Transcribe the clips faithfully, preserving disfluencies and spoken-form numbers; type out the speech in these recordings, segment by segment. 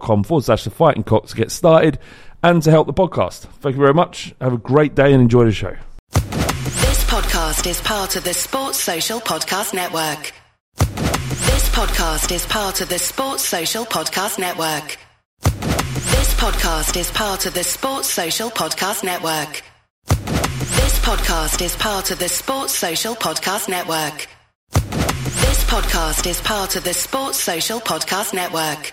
com forward slash the fighting cock to get started and to help the podcast. Thank you very much. Have a great day and enjoy the show. This podcast is part of the Sports Social Podcast Network. This podcast is part of the Sports Social Podcast Network. This podcast is part of the Sports Social Podcast Network. This podcast is part of the Sports Social Podcast Network. This podcast is part of the Sports Social Podcast Network.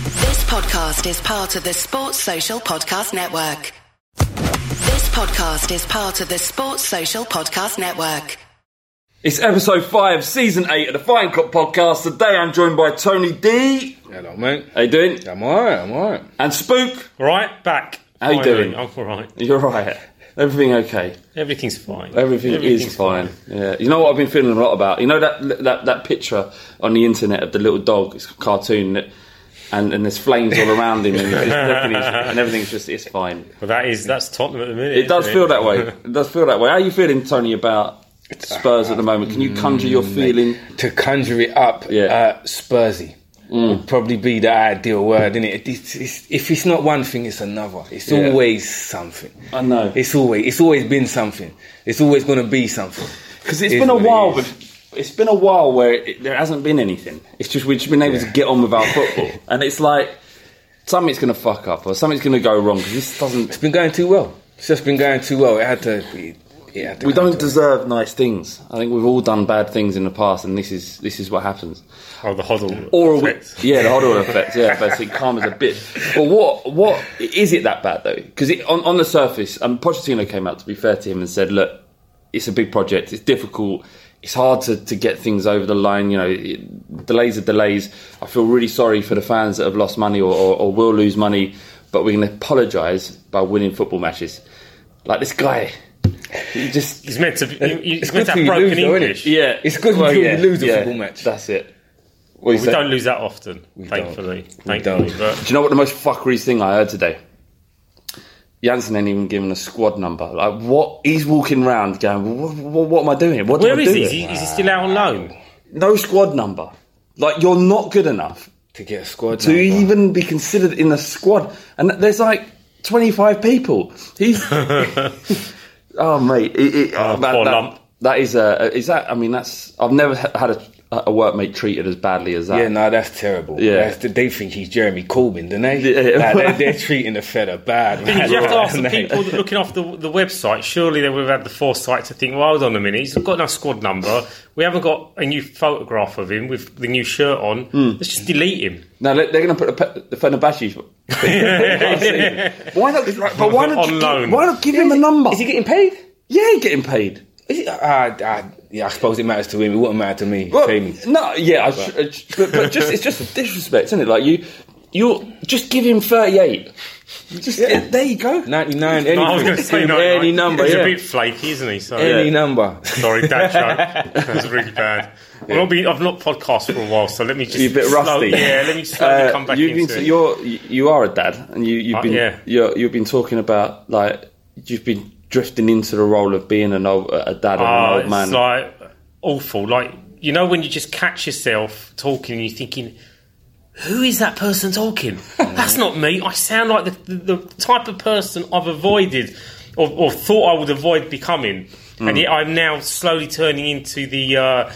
podcast is part of the Sports Social Podcast Network. This podcast is part of the Sports Social Podcast Network. It's episode five, season eight of the Fighting Cock podcast. Today I'm joined by Tony D. Hello, mate. How you doing? I'm alright, I'm alright. And Spook. Alright, back. How you doing? I'm alright. You're alright. Everything okay? Everything's fine. Everything Everything's is fine. fine. Yeah. You know what I've been feeling a lot about? You know that that, that picture on the internet of the little dog, it's a cartoon that And, and there's flames all around him, and, he's just and everything's just—it's fine. Well, that is—that's Tottenham at the minute. It does feel it? that way. It does feel that way. How are you feeling, Tony, about Spurs uh, at the moment? Can you conjure mm, your feeling? To conjure it up, yeah. uh, Spursy mm. would probably be the ideal word, isn't it? It's, it's, if it's not one thing, it's another. It's yeah. always something. I know. It's always—it's always been something. It's always going to be something. Because it's, it's been a while, but. It's been a while where it, there hasn't been anything. It's just we've just been able yeah. to get on with our football. And it's like, something's going to fuck up or something's going to go wrong because this doesn't... It's been going too well. It's just been going too well. It had to... It, it had to we don't deserve it. nice things. I think we've all done bad things in the past and this is this is what happens. Oh, the Hoddle or effect. We, yeah, the Hoddle effect. Yeah, basically, karma's a bitch. But what, what... Is it that bad, though? Because on, on the surface, and um, Pochettino came out, to be fair to him, and said, look, it's a big project. It's difficult. It's hard to, to get things over the line, you know, it, delays are delays. I feel really sorry for the fans that have lost money or, or, or will lose money, but we're going to apologise by winning football matches. Like this guy, he just... He's meant to, he, he's meant to have broken lose, English. Though, yeah. It's good well, you yeah, lose a yeah, football match. That's it. Well, we don't lose that often, we thankfully. Don't. thankfully we don't. But. Do you know what the most fuckery thing I heard today? Jansen ain't even given a squad number. Like, what? He's walking around going, what, what, what am I doing? What Where do I is do he? Is, he? is he still out on loan? No squad number. Like, you're not good enough to get a squad to number. even be considered in the squad. And there's like twenty-five people. He's. oh, mate. It, it, oh, that, poor that, lump. That is a. Is that, I mean, that's. I've never had a. a workmate treated as badly as that. Yeah, no, that's terrible. Yeah. That's the, they think he's Jeremy Corbyn, don't they? Yeah. Like, they're, they're treating the fella bad. Man. You have to ask the people that looking off the, the website, surely they would have had the foresight to think, well, hold on a minute, he's got no squad number, we haven't got a new photograph of him with the new shirt on, mm. let's just delete him. No, they're going to put the, the Fenerbahce... why not, like, but why not, give, why not give yeah, him a number? Is he getting paid? Yeah, he's getting paid. Is he, uh, uh, yeah, I suppose it matters to him. It wouldn't matter to me. Well, pay me. No, yeah, I sh- but, sh- but, but just it's just a disrespect, isn't it? Like you, you just give him thirty-eight. Just yeah. there you go. ninety-nine. Any, no, I was going to say ninety-nine. Any number. He's yeah. a bit flaky, isn't he? So, any yeah. number. Sorry, dad joke. That's really bad. Yeah. Well, I've, been, I've not podcast for a while, so let me just you're a bit rusty. Slow, yeah, let me slowly uh, come back into been, it. You're you are a dad, and you you've uh, been yeah. you're, you've been talking about like you've been. drifting into the role of being an old, a dad and oh, an old man. It's like awful. Like, you know, when you just catch yourself talking and you're thinking, who is that person talking? That's not me. I sound like the, the, the type of person I've avoided or, or thought I would avoid becoming. Mm. And yet I'm now slowly turning into the uh,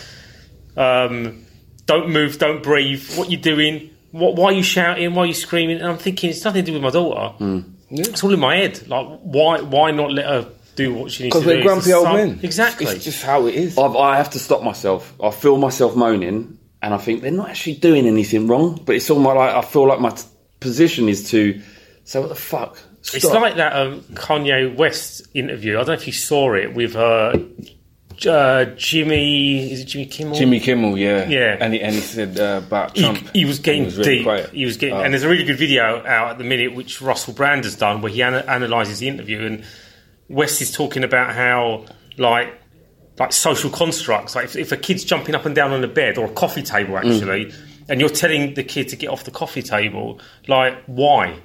um, don't move, don't breathe, what you doing, what, why are you shouting, why are you screaming? And I'm thinking, it's nothing to do with my daughter. Mm. Yeah. It's all in my head. Like, why why not let her do what she needs to do? Because we're grumpy old men. Exactly. It's just how it is. I've, I have to stop myself. I feel myself moaning, and I think, they're not actually doing anything wrong, but it's all my, like, I feel like my t- position is to say, what the fuck? Stop. It's like that um, Kanye West interview. I don't know if you saw it, with uh, uh, Jimmy... Is it Jimmy Kimmel? Jimmy Kimmel, yeah. Yeah. And he, and he said uh, about Trump. He, he was getting he was really deep. Quiet. He was getting, oh. And there's a really good video out at the minute which Russell Brand has done where he an- analyses the interview, and West is talking about how, like, like social constructs. Like, if, if a kid's jumping up and down on a bed or a coffee table, actually, mm. and you're telling the kid to get off the coffee table, like, why?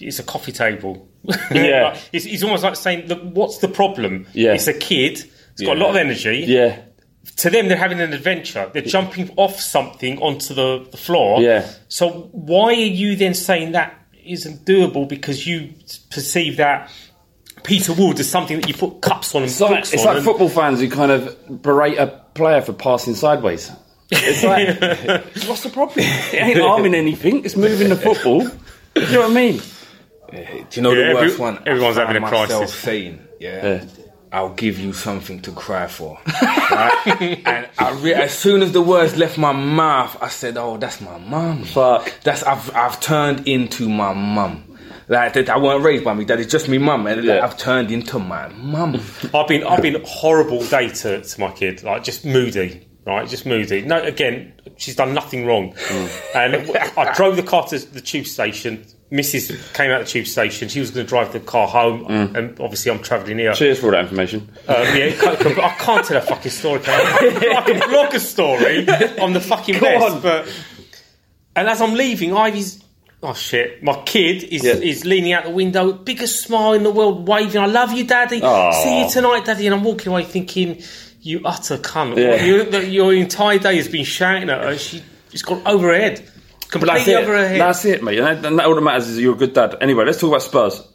It's a coffee table. Yeah. Like, it's, it's almost like saying, look, what's the problem? Yeah. It's a kid. It's yeah. got a lot of energy. Yeah. To them, they're having an adventure. They're jumping off something onto the, the floor. Yeah. So why are you then saying that isn't doable because you perceive that Peter Wood is something that you put cups on and it's like, it's on like and football fans who kind of berate a player for passing sideways. It's like, what's the problem? It ain't arming anything. It's moving the football. Do you know what I mean? Do you know yeah, the every, worst one? Everyone's having a crisis. Saying, yeah, yeah, I'll give you something to cry for. Right? And I re- as soon as the words left my mouth, I said, "Oh, that's my mum. Fuck, that's I've I've turned into my mum. Like that, I weren't raised by me. That is just me mum, and yeah. like, I've turned into my mum. I've been I've been horrible day to, to my kid. Like just moody, right? Just moody. No, again, she's done nothing wrong. Mm. And I drove the car to the tube station. Missus came out of the tube station. She was going to drive the car home, mm. and obviously I'm travelling here. Cheers for all that information. Um, yeah, I can't tell a fucking story. I can blog a story on the fucking best. But and as I'm leaving, Ivy's oh shit, my kid is yeah. is leaning out the window, biggest smile in the world, waving, "I love you, Daddy. Aww. See you tonight, Daddy." And I'm walking away thinking, you utter cunt. Yeah. Your, your entire day has been shouting at her. She, she's gone over her head. Completely over her head. That's it, mate. And, that, and all that matters is you're a good dad. Anyway, let's talk about Spurs.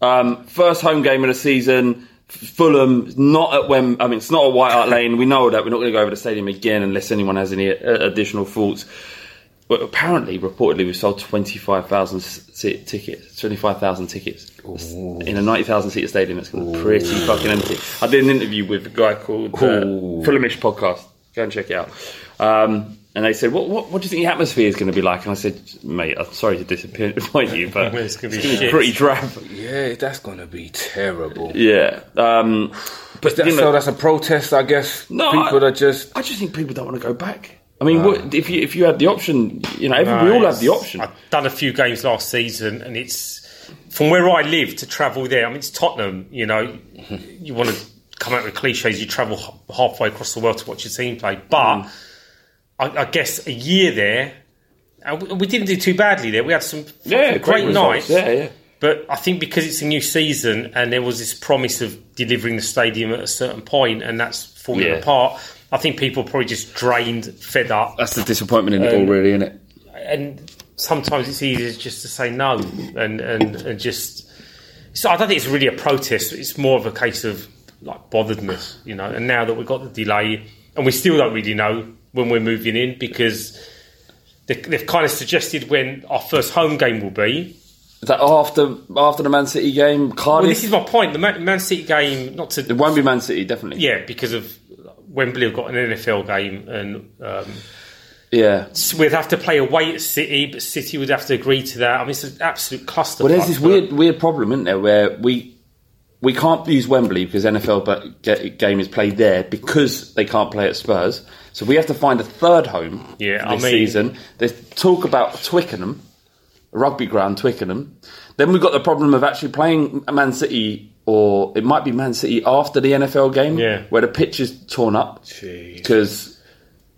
Um, first home game of the season. Fulham, not at Wembley. I mean, it's not a White Hart Lane. We know that. We're not going to go over the stadium again unless anyone has any additional thoughts. But apparently, reportedly, we sold twenty-five thousand t- tickets. twenty-five thousand tickets. Ooh. In a ninety thousand seat stadium. It's going to be pretty fucking empty. I did an interview with a guy called uh, Fulhamish Podcast. Go and check it out. Um, And they said, what, what, what do you think the atmosphere is going to be like? And I said, mate, I'm sorry to disappoint you, but it's going to be, be pretty drab. Yeah, that's going to be terrible. Yeah. Um, but that, you know, so that's a protest, I guess? No, people I, are just... I just think people don't want to go back. I mean, no. what, if you if you had the option, you know, every, no, we all have the option. I've done a few games last season, and it's... From where I live to travel there, I mean, it's Tottenham, you know. You want to come out with cliches, you travel halfway across the world to watch your team play, but... Mm. I guess a year there, and we didn't do too badly there. We had some yeah, great, great nights, yeah, yeah. But I think because it's a new season and there was this promise of delivering the stadium at a certain point, and that's falling yeah. apart. I think people are probably just drained, fed up. That's the disappointment in um, it all, really, isn't it? And sometimes it's easier just to say no, and and, and just. So I don't think it's really a protest. It's more of a case of like botheredness, you know. And now that we've got the delay, and we still don't really know when we're moving in, because they, they've kind of suggested when our first home game will be. Is that after after the Man City game? Cardiff? Well, this is my point. The Man, Man City game, not to... It won't be Man City, definitely. Yeah, because of Wembley have got an N F L game, and um, yeah, so we'd have to play away at City, but City would have to agree to that. I mean, it's an absolute clusterfuck. Well, there's this weird weird problem, isn't there, where we... We can't use Wembley because N F L game is played there because they can't play at Spurs. So we have to find a third home yeah, this I mean, season. There's talk about Twickenham, rugby ground Twickenham. Then we've got the problem of actually playing Man City, or it might be Man City after the N F L game, yeah. where the pitch is torn up. Because...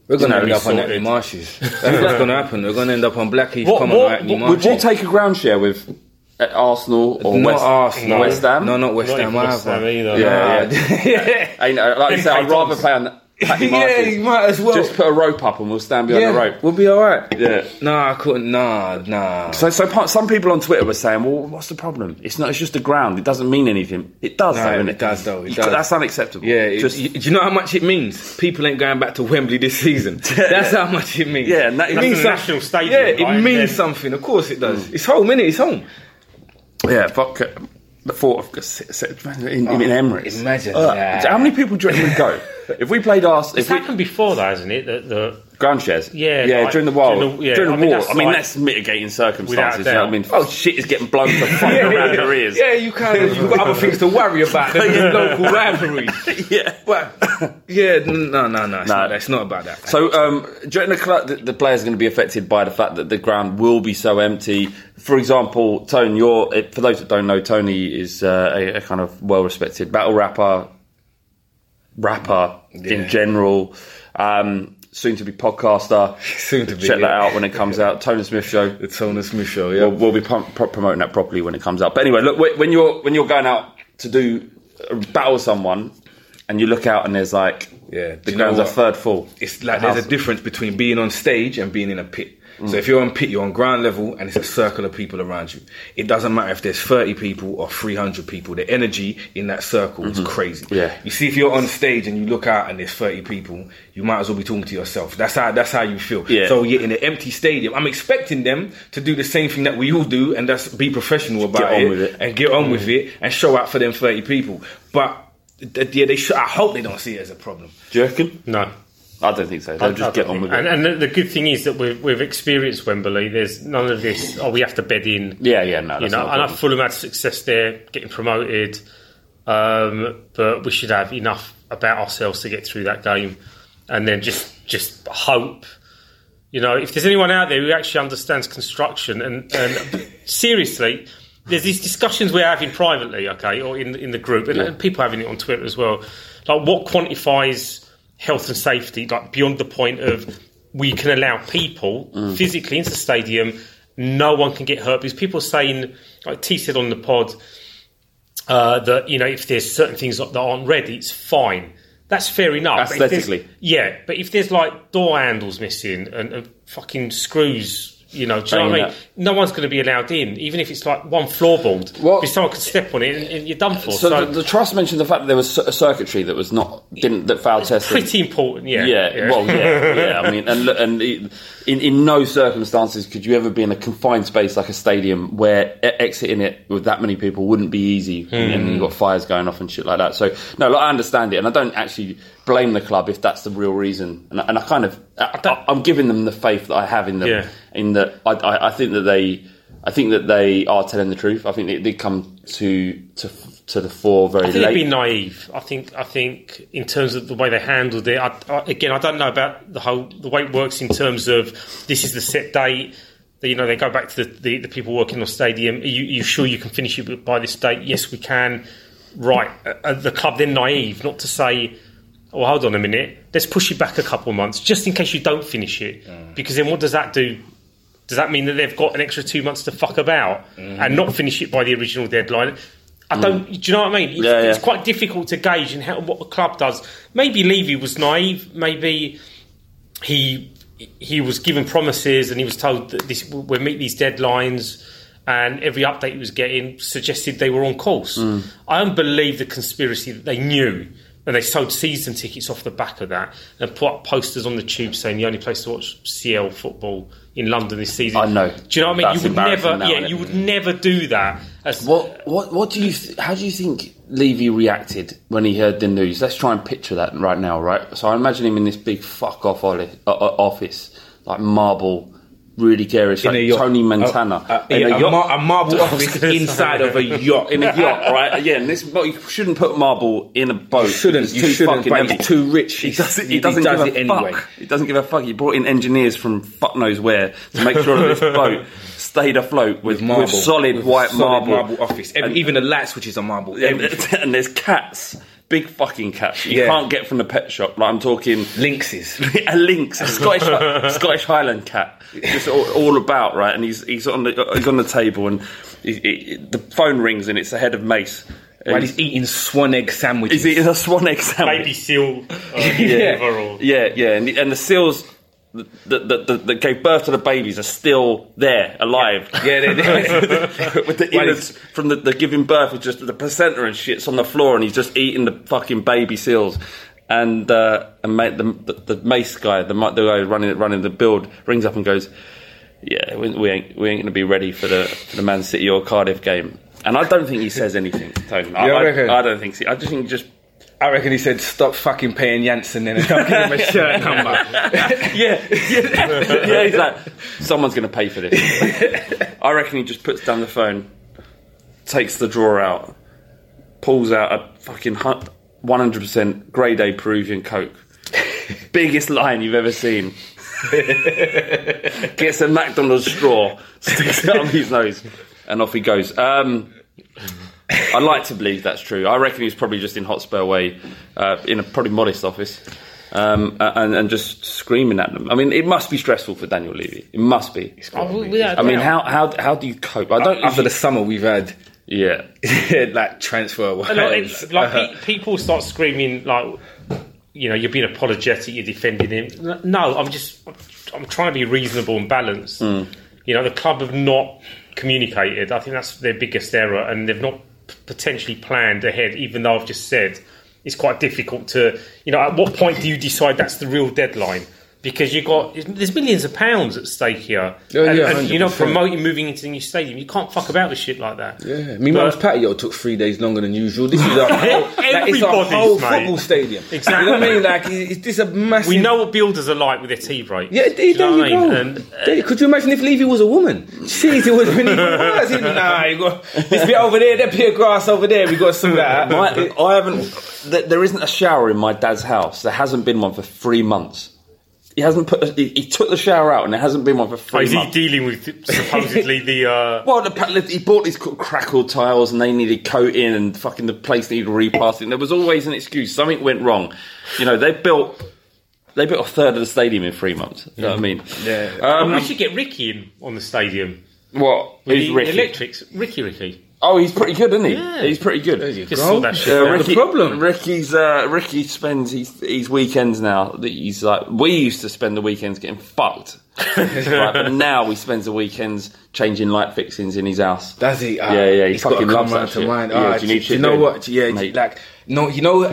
We're going to end up sorted. on Hackney Marshes. That's what's going to happen. We're going to end up on Blackheath what, Common what, or Hackney Marshes. Would you take a ground share with... at Arsenal or not West, Arsenal. West Ham. No, not West not Ham. West Ham either. Yeah, yeah. yeah. I, you know, like you said, I'd rather play on that. Yeah, you might as well just put a rope up and we'll stand behind yeah, the rope. We'll be all right. Yeah. Nah, I couldn't. Nah, nah. So, so part, some people on Twitter were saying, "Well, what's the problem? It's not. It's just the ground. It doesn't mean anything. It does, no, though. It, it does, though. It you, does. That's unacceptable. Yeah. It, just, you, do you know how much it means? People ain't going back to Wembley this season. That's how much it means. Yeah, that, it that's means a national stadium. Yeah, right? It means yeah. something. Of course, it does. Mm. It's home, innit? It's home. Yeah, fuck. The thought of in, oh, in Emirates. Imagine uh, yeah. how many people do you reckon would go? If we played Arsenal, it's happened we, before, though, hasn't it? The, the ground shares, yeah, yeah, like, during the war, during the, yeah, during the I mean, war. I mean, like, that's mitigating circumstances. You know what I mean, oh shit, is getting blown for fun yeah, around yeah. her ears. Yeah, you kind of you've got other things to worry about than local rivalries. Yeah, but yeah, no, no, no, it's, no. Not, it's not about that. So, um, do you reckon the, the players are going to be affected by the fact that the ground will be so empty? For example, Tony, you're, for those that don't know, Tony is uh, a, a kind of well-respected battle rapper, rapper yeah. in general, um, soon-to-be podcaster. Soon-to-be, Check yeah. that out when it comes out. Tony Smith Show. The Tony Smith Show, yeah. We'll, we'll be pump, pro- promoting that properly when it comes out. But anyway, look, when you're when you're going out to do uh, battle someone and you look out and there's like, yeah, the ground's a third full. It's like there's a difference between being on stage and being in a pit. So if you're on pit, you're on ground level and it's a circle of people around you. It doesn't matter if there's thirty people or three hundred people. The energy in that circle mm-hmm. is crazy. Yeah. You see, if you're on stage and you look out and there's thirty people, you might as well be talking to yourself. That's how that's how you feel. Yeah. So you're in an empty stadium. I'm expecting them to do the same thing that we all do, and that's be professional about it, it and get on mm-hmm. with it and show out for them thirty people. But yeah, they should, I hope they don't see it as a problem. Do you reckon? No. I don't think so. They'll I, just I get on with it. And, and the good thing is that we've, we've experienced Wembley. There's none of this, oh, we have to bed in. Yeah, yeah, no. You know, I know Fulham had success there, getting promoted. Um, but we should have enough about ourselves to get through that game. And then just just hope. You know, if there's anyone out there who actually understands construction, and, and seriously, there's these discussions we're having privately, okay, or in, in the group, and, yeah. and people having it on Twitter as well. Like, what quantifies health and safety, like beyond the point of we can allow people mm. physically into the stadium, no one can get hurt, because people are saying, like T said on the pod, uh, that, you know, if there's certain things that aren't ready, it's fine. That's fair enough. Aesthetically. Yeah, but if there's like door handles missing and, and fucking screws, you know, do you know what I mean? No one's going to be allowed in, even if it's like one floorboard. Well, because someone could step on it and, and you're done for. So, so. The, the trust mentioned the fact that there was a circuitry that was not didn't that foul tested. Pretty important, yeah. Yeah, yeah. Well, yeah, yeah. I mean, and and in in no circumstances could you ever be in a confined space like a stadium where exiting it with that many people wouldn't be easy, mm. and you've got fires going off and shit like that. So no, like, I understand it, and I don't actually blame the club if that's the real reason. And, and I kind of, I, I, I'm giving them the faith that I have in them. Yeah. In that, I, I, I think that they, I think that they are telling the truth. I think they did come to to to the fore very late. I think late. They've been naive. I think, I think in terms of the way they handled it. I, I, again, I don't know about the whole the way it works in terms of this is the set date. You know, they go back to the, the, the people working on the stadium. Are you, you sure you can finish it by this date? Yes, we can. Right, uh, the club then naive not to say, oh, hold on a minute, let's push it back a couple of months, just in case you don't finish it. Mm. Because then what does that do? Does that mean that they've got an extra two months to fuck about mm. and not finish it by the original deadline? I mm. don't... Do you know what I mean? It's, yeah, yeah. it's quite difficult to gauge in how, what the club does. Maybe Levy was naive. Maybe he he was given promises and he was told that this, we'll meet these deadlines, and every update he was getting suggested they were on course. Mm. I don't believe the conspiracy that they knew. And they sold season tickets off the back of that and put up posters on the tube saying the only place to watch C L football in London this season. I know. Do you know what I mean? You would never, now, yeah, you would never do that. As what, what, what do you? Th- how do you think Levy reacted when he heard the news? Let's try and picture that right now, right? So I imagine him in this big fuck off office, like marble. Really garish, like yacht. Tony Montana. Uh, uh, in yeah, a, yacht. Mar- a marble office inside of a yacht. In a yacht, right? Yeah, and this, well, you shouldn't put marble in a boat. You shouldn't. It's you too shouldn't, fucking but he's too rich. He doesn't, he doesn't he does give a it anyway. fuck. He doesn't give a fuck. He brought in engineers from fuck knows where to make sure that this boat stayed afloat with, with, marble, with solid with white solid marble. marble office. Every, and, even the light switches are marble. Yeah, and there's cats big fucking cats you yeah. can't get from the pet shop. Like, I'm talking lynxes. A lynx, a Scottish Scottish Highland cat, just all, all about, right? And he's he's on the he's on the table, and he, he, the phone rings, and it's the head of Mace. And right, he's eating swan egg sandwiches. He's eating a swan egg sandwich. Baby seal. Uh, yeah. yeah, yeah, and the, and the seals that the, the, the gave birth to the babies are still there, alive. Yeah, yeah they're there. With the innards from the, the giving birth, with just the placenta and shit's on the floor, and he's just eating the fucking baby seals. And uh, and mate, the, the the Mace guy, the the guy running running the build, rings up and goes, "Yeah, we, we ain't we ain't gonna be ready for the for the Man City or Cardiff game." And I don't think he says anything, Tony. I, I, I don't think so. I just think just... I reckon he said, stop fucking paying Jansen then and don't give him a shirt number. yeah, yeah. Yeah, he's like, someone's going to pay for this. I reckon he just puts down the phone, takes the drawer out, pulls out a fucking one hundred percent grade A Peruvian Coke. Biggest line you've ever seen. Gets a McDonald's straw, sticks it up his nose. And off he goes. Um, I'd like to believe that's true. I reckon he's probably just in Hotspur way, uh, in a probably modest office, um, and, and just screaming at them. I mean, it must be stressful for Daniel Levy. It must be. Oh, yeah, I mean, how how how do you cope? I don't. After the summer we've had, yeah, like transfer words. Like, like uh, pe- people start screaming like, you know, you're being apologetic, you're defending him. No, I'm just, I'm trying to be reasonable and balanced. Mm. You know, the club have not communicated. I think that's their biggest error, and they've not p- potentially planned ahead, even though I've just said it's quite difficult to, you know, at what point do you decide that's the real deadline? Because you've got, there's millions of pounds at stake here. Oh, and, yeah, and, you know, promoting, moving into the new stadium, you can't fuck about with shit like that. Yeah, I mean, my patio took three days longer than usual. This is our whole, like, it's our whole football stadium. Exactly. You know what I mean? Like, it's this a massive... We know what builders are like with their tea break. Yeah, there you know you go. And, uh, could you imagine if Levy was a woman? Jeez, it would have been even worse. Nah, you got this bit over there, that bit of grass over there, we got to sort that out. I, I haven't... There isn't a shower in my dad's house. There hasn't been one for three months. He hasn't put. A, he, he took the shower out, and there hasn't been one for three oh, is months. Is he dealing with supposedly the? Uh... Well, the, he bought these crackle tiles, and they needed coating, and fucking the place needed repassing. There was always an excuse. Something went wrong. You know, they built. They built a third of the stadium in three months. You yeah. know what I mean? Yeah. Um, well, we should get Ricky in on the stadium. What? With the Ricky? Electrics. Ricky, Ricky. Oh, he's pretty good, isn't he? Yeah. He's pretty good. Just saw that shit. Uh, Ricky, the problem. Ricky's uh, Ricky spends his, his weekends now. That he's like, we used to spend the weekends getting fucked, right, but now we spend the weekends changing light fixings in his house. Does he? Uh, yeah, yeah. He fucking loves that shit. Mind. Yeah, oh, do you, need do you know doing? What? Yeah, Mate. like. No, you know,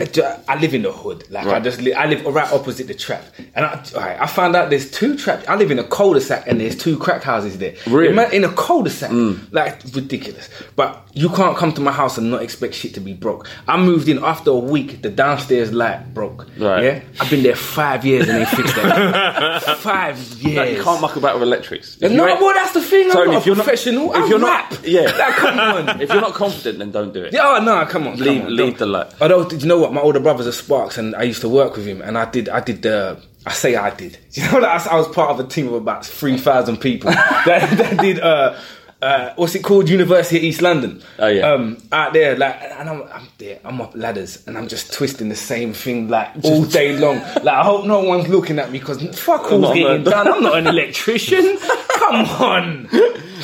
I live in the hood. Like, right. I just live, I live right opposite the trap. And I, right, I found out there's two traps. I live in a cul-de-sac and there's two crack houses there. Really? In a cul-de-sac. Mm. Like, ridiculous. But you can't come to my house and not expect shit to be broke. I moved in after a week, the downstairs light broke. Right. Yeah? I've been there five years and they fixed that. five years. Like, you can't muck about with electrics. If no, well, that's the thing. Tony, I'm not if a you're professional. Not, if I'm you're rap. Not, yeah. Like, come on. If you're not confident, then don't do it. Yeah, oh, no, come on. Leave, come on, leave the light. Do you know what? My older brother's a Sparks, and I used to work with him. And I did, I did the. I say I did. You know, like I, I was part of a team of about three thousand people that, that did. Uh, uh, what's it called? University of East London. Oh yeah. Um, out there, like, and I'm, I'm there. I'm up ladders, and I'm just twisting the same thing like all day long. Like, I hope no one's looking at me because fuck all's getting done. I'm not an electrician. Come on.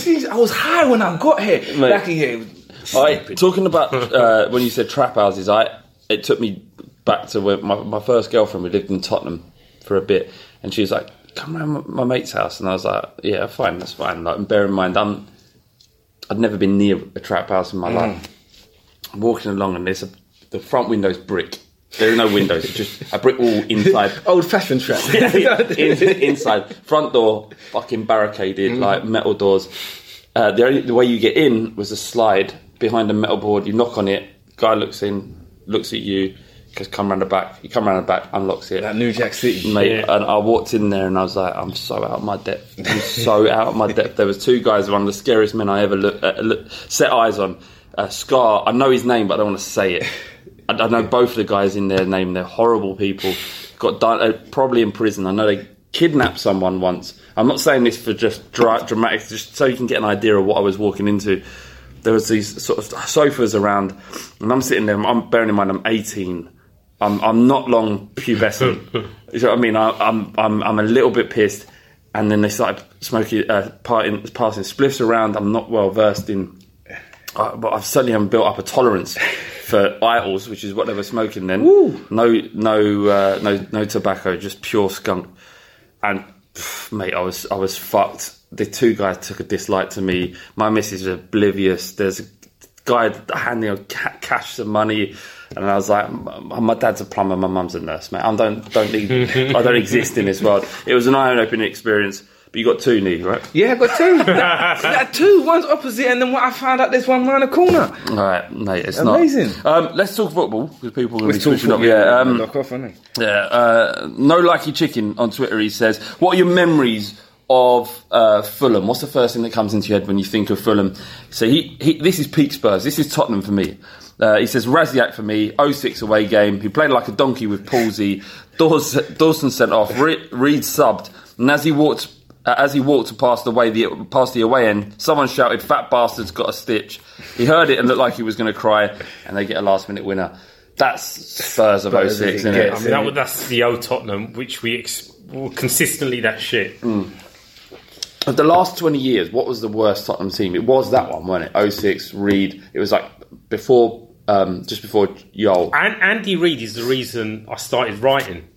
Jeez, I was high when I got here. Mate. Back here. I, talking about uh, when you said trap houses, I it took me back to where my, my first girlfriend, we lived in Tottenham for a bit, and she was like, come round my, my mate's house, and I was like, yeah, fine, that's fine. Like, and bear in mind, I'm, I'd never been near a trap house in my mm. life. I'm walking along, and there's a, the front window's brick. There are no windows, it's just a brick wall inside. Old-fashioned trap. in, inside, front door, fucking barricaded, mm. like metal doors. Uh, the, only, the way you get in was a slide behind a metal board. You knock on it, guy looks in, looks at you, goes, come round the back. You come round the back, unlocks it. That New Jack City. Mate, yeah. And I walked in there and I was like, I'm so out of my depth. I'm so out of my depth. There was two guys, one of the scariest men I ever look, uh, look, set eyes on. Uh, Scar, I know his name, but I don't want to say it. I, I know both of the guys in their name. They're horrible people. Got done, uh, probably in prison. I know they kidnapped someone once. I'm not saying this for just dra- dramatics, just so you can get an idea of what I was walking into. there was these sort of sofas around, and I'm sitting there, I'm bearing in mind I'm eighteen, I'm I'm not long pubescent, you know what I mean, I, I'm I'm I'm a little bit pissed, and then they started smoking, uh, parting, passing spliffs around. I'm not well versed in, uh, but I've certainly haven't built up a tolerance for idols, which is what they were smoking then. Ooh. No, no, uh, no, no tobacco, just pure skunk, and pff, mate, I was I was fucked. The two guys took a dislike to me. My missus was oblivious. There's a guy handing out cash some money, and I was like, "My dad's a plumber, my mum's a nurse, mate. I don't, don't need, I don't exist in this world." It was an eye-opening experience. But you got two, Nick, right? Yeah, I got two. that, that two. One's opposite, and then what I found out, there's one round the corner. All right, mate, it's amazing. Not amazing. Um, let's talk football because people are going to be switching up. Yeah, um, knock off, aren't they? Yeah. Uh, no likey chicken on Twitter. He says, "What are your memories of uh, Fulham? What's the first thing that comes into your head when you think of Fulham?" So he, he this is peak Spurs. This is Tottenham for me. Uh, he says Razziak for me, oh six away game. He played like a donkey with palsy. Daws, Dawson sent off. Re- Reed subbed. And as he walked, uh, as he walked past the way the past the away end, someone shouted, "Fat bastard's got a stitch." He heard it and looked like he was going to cry. And they get a last minute winner. That's Spurs of oh six, isn't it? I mean, that, that's the old Tottenham, which we ex- consistently that shit. Mm. Of the last twenty years, what was the worst Tottenham team? It was that one, wasn't it? oh six, Reed. It was like before, um, just before Yol. And Andy Reed is the reason I started writing.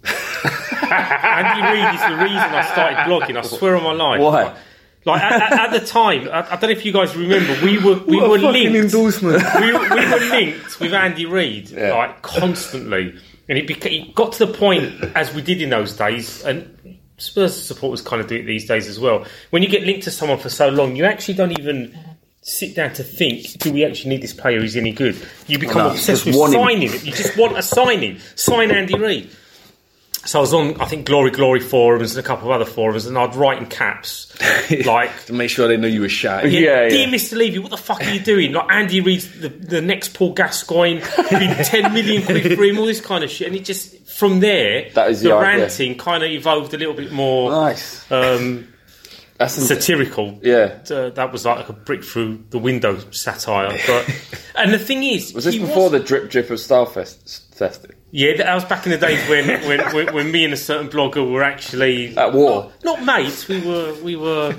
Andy Reed is the reason I started blogging. I swear on my life. Why? Like at, at, at the time, I, I don't know if you guys remember, we were we what were a linked. Endorsement. We, we were linked with Andy Reed, yeah, like constantly, and it, beca- it got to the point as we did in those days, and Spurs supporters kind of do it these days as well. When you get linked to someone for so long, you actually don't even sit down to think, do we actually need this player? Is he any good? You become no, obsessed with signing it. You just want a signing. Sign Andy Reid. So I was on, I think, Glory Glory forums and a couple of other forums, and I'd write in caps. Like, to make sure they knew you were shouting. Yeah, yeah, yeah. Dear Mister Levy, what the fuck are you doing? Like, Andy Reid's the, the next Paul Gascoigne, ten million quid for him, all this kind of shit. And it just, from there, that is the, the ranting kind of evolved a little bit more. Nice. Um, That's satirical. Yeah. Uh, that was like a brick through the window satire. But, and the thing is, was this before was, the drip drip of Starfest testing? Yeah, that was back in the days when, when, when, when me and a certain blogger were actually at war. Not, not mates. We were. We were.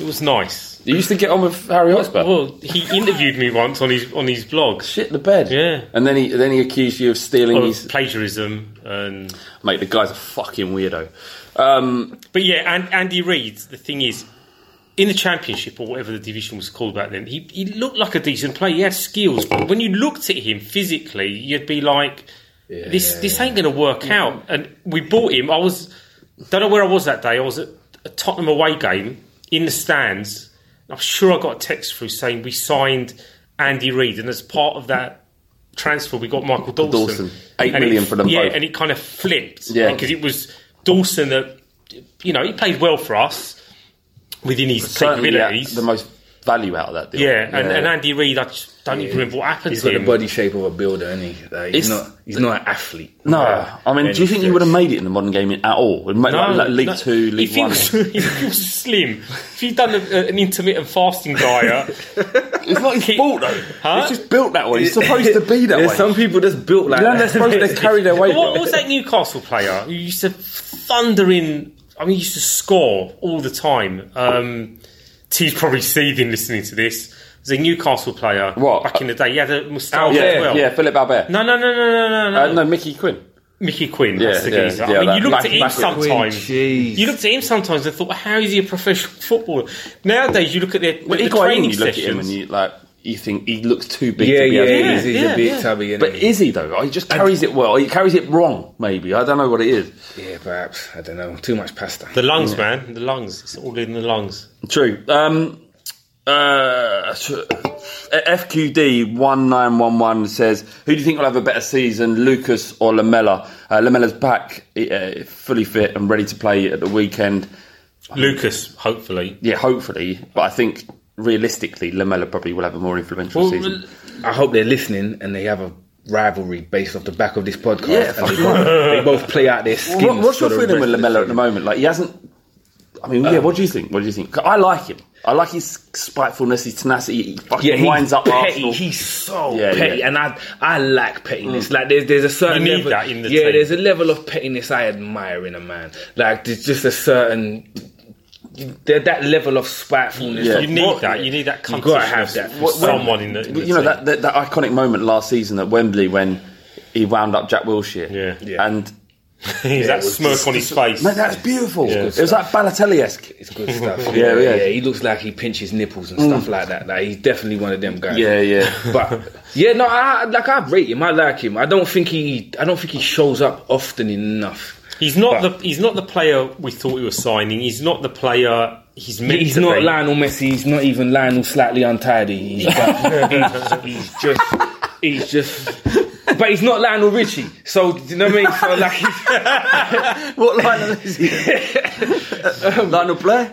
It was nice. You used to get on with Harry Hotspur. Well, he interviewed me once on his on his blog. Shit the bed. Yeah. And then he then he accused you of stealing oh, his plagiarism and. Mate, the guy's a fucking weirdo. Um, but yeah, and Andy Reid, the thing is, in the Championship or whatever the division was called back then, he, he looked like a decent player. He had skills, but when you looked at him physically, you'd be like, yeah, "This yeah, this ain't going to work yeah. out." And we bought him. I was don't know where I was that day. I was at a Tottenham away game in the stands. And I'm sure I got a text through saying we signed Andy Reid, and as part of that transfer, we got Michael Dawson, Dawson. eight and million it, for them. Yeah, both. And it kind of flipped yeah. because it was. Dawson, uh, you know, he played well for us within his certainly capabilities. Yeah, the most value out of that deal. Yeah, and, yeah. and Andy Reid, I just don't yeah. even remember what happened he's to him. He's got the body shape of a builder, isn't he? Like, he's, not, he's not an athlete. No, uh, I mean, do you think sense. he would have made it in the modern game at all? Made, no, like, like League no, Two, League if One. He was, he was slim. If he'd done a, an intermittent fasting diet, it's not his fault though. Huh? He's just built that way. He's supposed to be that There's way. Some people just built like you know, that. They're supposed to carry their weight. What, what was that Newcastle player who used to thunder in? I mean, he used to score all the time. Um, He's probably seething listening to this. There's a Newcastle player what? back in the day. He had a moustache yeah, as well. Yeah, Philip Albert. No, no, no, no, no, no. Uh, no, Mickey Quinn. Mickey Quinn, yeah, that's the geezer. Yeah, yeah, I mean, you looked at him sometimes. Quinn, you looked at him sometimes and thought, well, how is he a professional footballer? Nowadays, you look at their well, at the training you look sessions. At him and you, like, you think he looks too big yeah, to be yeah, able yeah, to. He's yeah, a bit yeah. tubby, isn't but he? Is he, though? He just carries it well. He carries it wrong, maybe. I don't know what it is. Yeah, perhaps. I don't know. Too much pasta. The lungs, yeah. man. The lungs. It's all in the lungs. True. Um, uh, F Q D one nine one one says, who do you think will have a better season, Lucas or Lamella? Uh, Lamella's back, uh, fully fit and ready to play at the weekend. Lucas, hopefully. Yeah, hopefully. But I think, realistically, Lamella probably will have a more influential well, season. I hope they're listening and they have a rivalry based off the back of this podcast. Yeah, and they, both, they both play out their skins. Well, what's your feeling with Lamella at the moment? Like, he hasn't... I mean, um, yeah. What do you think? What do you think? I like him. I like his spitefulness, his tenacity. He fucking yeah, he winds up petty. Arsenal. He's so yeah, petty, yeah. and I I lack pettiness. Mm. Like there's there's a certain you need level, that in the yeah. team. There's a level of pettiness I admire in a man. Like there's just a certain. That level of spitefulness. Yeah. You need what, that. You need that competition. You've got to have that for someone in the, in the You know, that, that, that iconic moment last season at Wembley when he wound up Jack Wilshere. Yeah. yeah. And... yeah, that smirk just, on his face. Man, that's beautiful. Yeah, it was like Balotelli-esque. It's good stuff. yeah, yeah, yeah. He looks like he pinches nipples and mm. stuff like that. Like, he's definitely one of them guys. Yeah, yeah. But... yeah, no, I, like, I rate him. I like him. I don't think he... I don't think he shows up often enough. He's not but, the he's not the player we thought he was signing. He's not the player he's meant he's to not be. Lionel Messi. He's not even Lionel slightly untidy. He's, like, he's, he's just he's just. But he's not Lionel Richie. So do you know what I mean? So like, what Lionel is he? um, Lionel Blair.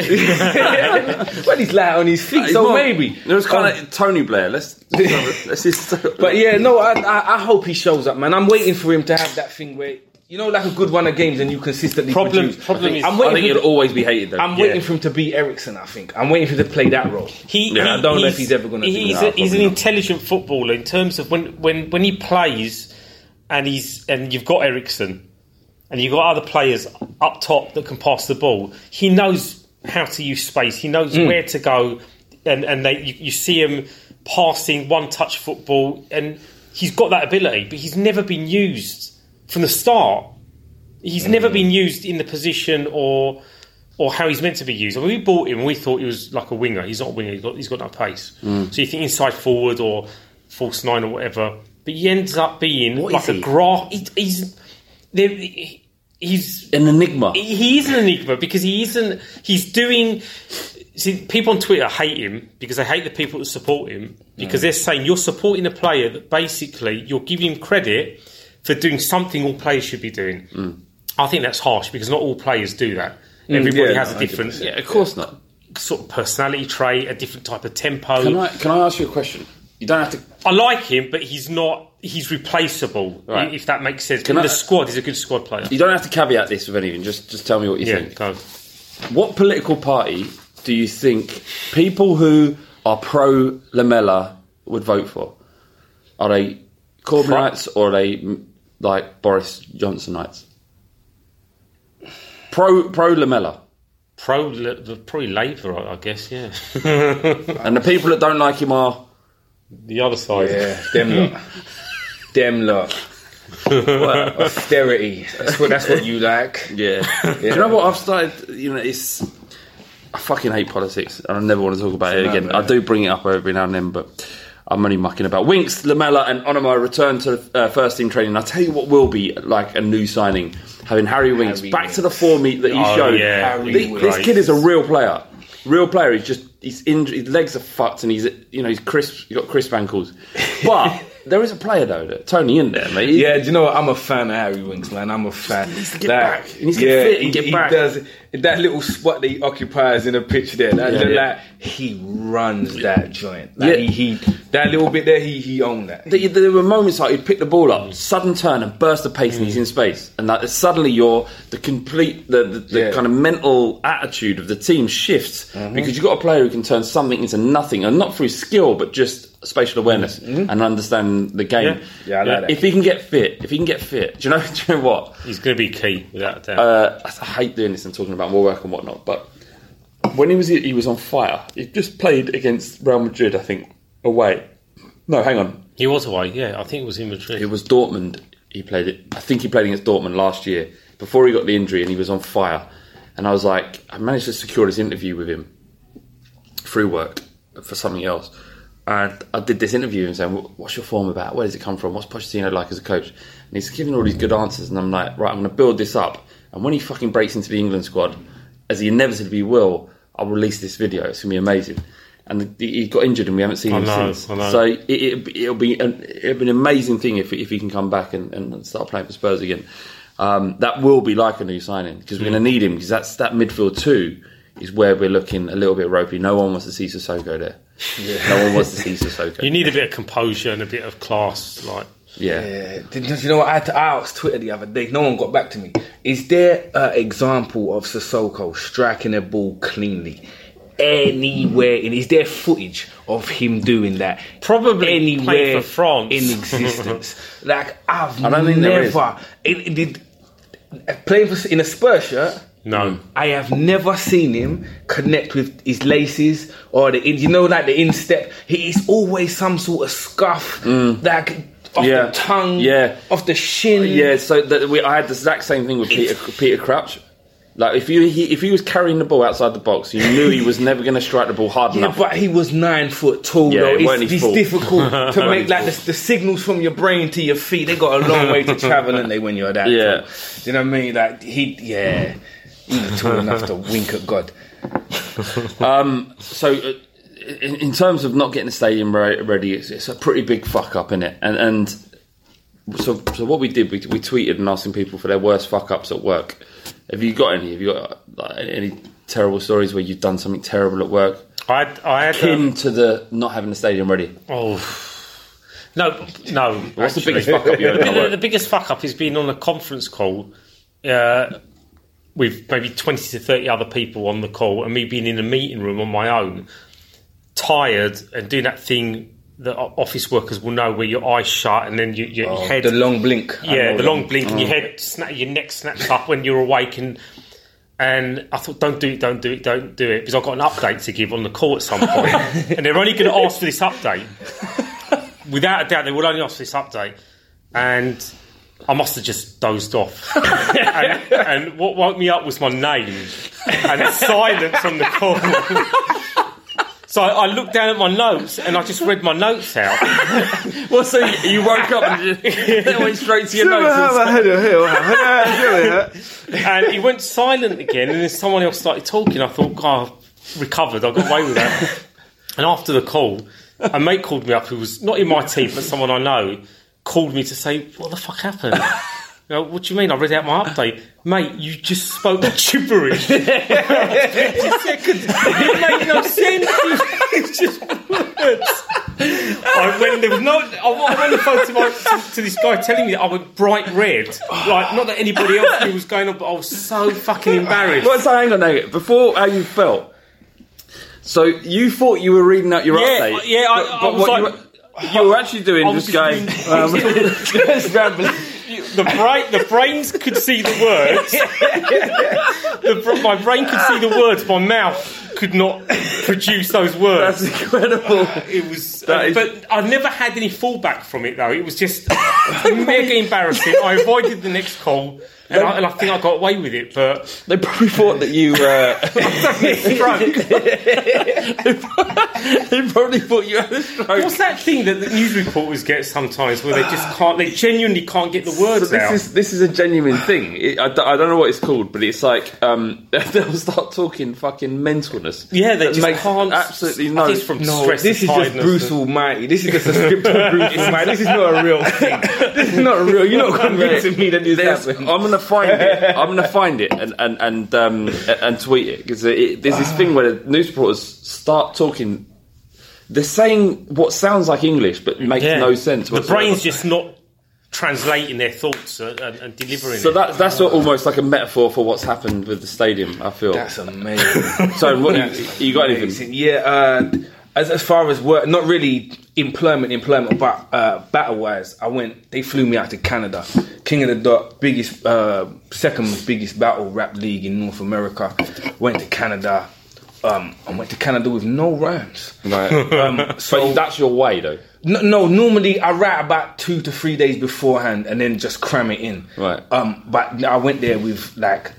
Well, he's light on his feet. Uh, so not, maybe it was kind um, of like Tony Blair. Let's let's just. But yeah, no, I, I I hope he shows up, man. I'm waiting for him to have that thing where. You know, like a good run of games and you consistently problem, produce. Problem I think, is, I'm waiting I think he'll to, always be hated, though. I'm yeah. waiting for him to be Ericsson, I think. I'm waiting for him to play that role. He, yeah, he I don't know if he's ever going to do that. A, he's an not. intelligent footballer in terms of when, when, when he plays and he's and you've got Ericsson and you've got other players up top that can pass the ball, he knows how to use space. He knows mm. where to go and, and they, you, you see him passing one-touch football and he's got that ability, but he's never been used... From the start, he's mm. never been used in the position or or how he's meant to be used. I mean, we bought him, we thought he was like a winger. He's not a winger, he's got, he's got no pace. Mm. So you think inside forward or false nine or whatever. But he ends up being what like a graph. He, he's he's an enigma. He, he is an enigma because he isn't. He's doing. See, people on Twitter hate him because they hate the people that support him because mm. they're saying you're supporting a player that basically you're giving him credit. For doing something all players should be doing. Mm. I think that's harsh because not all players do that. Mm, Everybody yeah, has a different... Yeah, of course not. Sort of personality trait, a different type of tempo. Can I, can I ask you a question? You don't have to... I like him, but he's not... He's replaceable, right. If that makes sense. Can I, the squad is a good squad player. You don't have to caveat this with anything. Just just tell me what you yeah, think. Go. What political party do you think people who are pro-Lamella would vote for? Are they Corbynites or are they... Like Boris Johnsonites, pro pro Lamella, pro the pro Labour, I guess, yeah. And the people that don't like him are the other side, yeah, them lot, them lot. Well, austerity. That's what that's what you like, yeah. yeah. Do you know what I've started? You know, it's I fucking hate politics, and I never want to talk about it's it again. Bad. I do bring it up every now and then, but. I'm only mucking about. Winks, Lamella and Onoma return to uh, first team training. I'll tell you what will be like a new signing. Having Harry Winks Harry back Winks. to the form that he oh, showed. Yeah. The, this Christ. kid is a real player. Real player. He's just he's injured, his legs are fucked and he's you know he's crisp he's got crisp ankles. But there is a player though, that Tony in there, mate. Yeah, do you know what? I'm a fan of Harry Winks, man. I'm a fan. He needs to get like, back. He needs to yeah, get fit and he, get he back. Does, that little spot that he occupies in the picture there, that, yeah, that, yeah. that he runs that joint. Like, yeah. he, he that little bit there, he he owned that. There, there were moments like he'd pick the ball up, sudden turn and burst of pace, mm. and he's in space. And that suddenly you're the complete the the, the yeah. kind of mental attitude of the team shifts mm-hmm. because you've got a player who can turn something into nothing, and not through skill, but just. Spatial awareness mm-hmm. and understand the game. Yeah, yeah I like yeah. that. If he can get fit, if he can get fit, do you know, do you know what? He's going to be key without a doubt. Uh, I hate doing this and talking about more work and whatnot, but when he was he was on fire. He just played against Real Madrid, I think, away. No, hang on. He was away, yeah. I think it was in Madrid. It was Dortmund. He played it. I think he played against Dortmund last year before he got the injury, and he was on fire. And I was like, I managed to secure this interview with him through work for something else. And I did this interview and saying, what's your form about? Where does it come from? What's Pochettino like as a coach? And he's giving all these good answers. And I'm like, right, I'm going to build this up. And when he fucking breaks into the England squad, as he inevitably will, I'll release this video. It's going to be amazing. And he got injured and we haven't seen him know, since. So it, it, it'll, be an, it'll be an amazing thing if if he can come back and, and start playing for Spurs again. Um, that will be like a new signing because we're mm. going to need him because that's that midfield too. Is where we're looking a little bit ropey. No one wants to see Sissoko there. Yeah. No one wants to see Sissoko. You need a bit of composure and a bit of class, like Yeah. yeah. Did, did you know what? I, had to, I asked Twitter the other day. No one got back to me. Is there an example of Sissoko striking a ball cleanly anywhere? In, is there footage of him doing that? Probably anywhere for France. In existence. Like I've I don't never think there is. It, it, playing for, in a Spurs shirt. No, I have never seen him connect with his laces or the in, you know, like the instep. He is always some sort of scuff, mm. like off yeah. the tongue, yeah. off the shin. Yeah, so the, we, I had the exact same thing with Peter, Peter Crouch. Like if you he, if he was carrying the ball outside the box, you knew he was never going to strike the ball hard yeah, enough. But he was nine foot tall. Yeah, though. It it's, it's difficult to make like the, the signals from your brain to your feet. They got a long way to travel, and they when you're that yeah. tall. You know what I mean? Like he yeah. Even tall enough to wink at God. Um, so, uh, in, in terms of not getting the stadium re- ready, it's, it's a pretty big fuck up, isn't it? And, and so, so what we did, we, we tweeted and asking people for their worst fuck ups at work. Have you got any? Have you got like, any terrible stories where you've done something terrible at work? I, I had akin to the not having the stadium ready. Oh. No, no. What's actually. the biggest fuck up you've ever done? The, the biggest fuck up is being on a conference call. Uh, with maybe twenty to thirty other people on the call and me being in a meeting room on my own, tired and doing that thing that office workers will know where your eyes shut and then your, your oh, head... the long blink. Yeah, the long them. blink and oh. your head, snap, your neck snaps up when you're awake and... And I thought, don't do it, don't do it, don't do it, because I've got an update to give on the call at some point and they're only going to ask for this update. Without a doubt, they will only ask for this update. And... I must have just dozed off. and, and what woke me up was my name and silence on the call. So I, I looked down at my notes and I just read my notes out. Well, so you woke up and just went straight to your notes. And he went silent again and then someone else started talking. I thought, God, I've recovered. I got away with that. And after the call, a mate called me up who was not in my team but someone I know. Called me to say, what the fuck happened? You know, what do you mean? I read out my update. Mate, you just spoke gibberish. fifty seconds. It made no sense. It's just words. I went, there was no, I went the phone to, my, to, to this guy telling me that I went bright red. Like, not that anybody else knew was going on, but I was so fucking embarrassed. Well, so hang on, hang on. Before how you felt, so you thought you were reading out your yeah, update. Yeah, I, but, I, but I was what like... You were, You were actually doing just going um, the brain. The brains could see the words. The, my brain could see the words. My mouth could not produce those words. That's incredible. Uh, it was, uh, is... but I never had any fallback from it though. It was just mega embarrassing. I avoided the next call. And I, and I think I got away with it, but they probably thought that you were uh, stroke. They probably thought you had a stroke. What's that thing that the news reporters get sometimes, where they just can't, they genuinely can't get the words so this out? Is, this is a genuine thing. It, I, I don't know what it's called, but it's like um, they'll start talking fucking mentalness. Yeah, they just can't. Absolutely no. It's from no, stress. This is just Bruce Almighty. This is just a script of Bruce Almighty. This is not a real thing. This is not real. You're not convincing me that this happened. I'm gonna find it. I'm gonna find it and and and um, and tweet it because there's this thing where the news reporters start talking. They're saying what sounds like English but makes yeah. no sense. The whatsoever. Brain's just not translating their thoughts and, and delivering. So it. that's that's what, almost like a metaphor for what's happened with the stadium. I feel that's amazing. So what that's you, you got amazing. Anything? Yeah. Uh, As, as far as work, not really employment, employment, but uh, battle-wise, I went, they flew me out to Canada. King of the Dot, biggest, uh, second biggest battle rap league in North America. Went to Canada. Um, I went to Canada with no rhymes. Right. Um, so but that's your way, though? No, no, normally I write about two to three days beforehand and then just cram it in. Right. Um, but I went there with, like,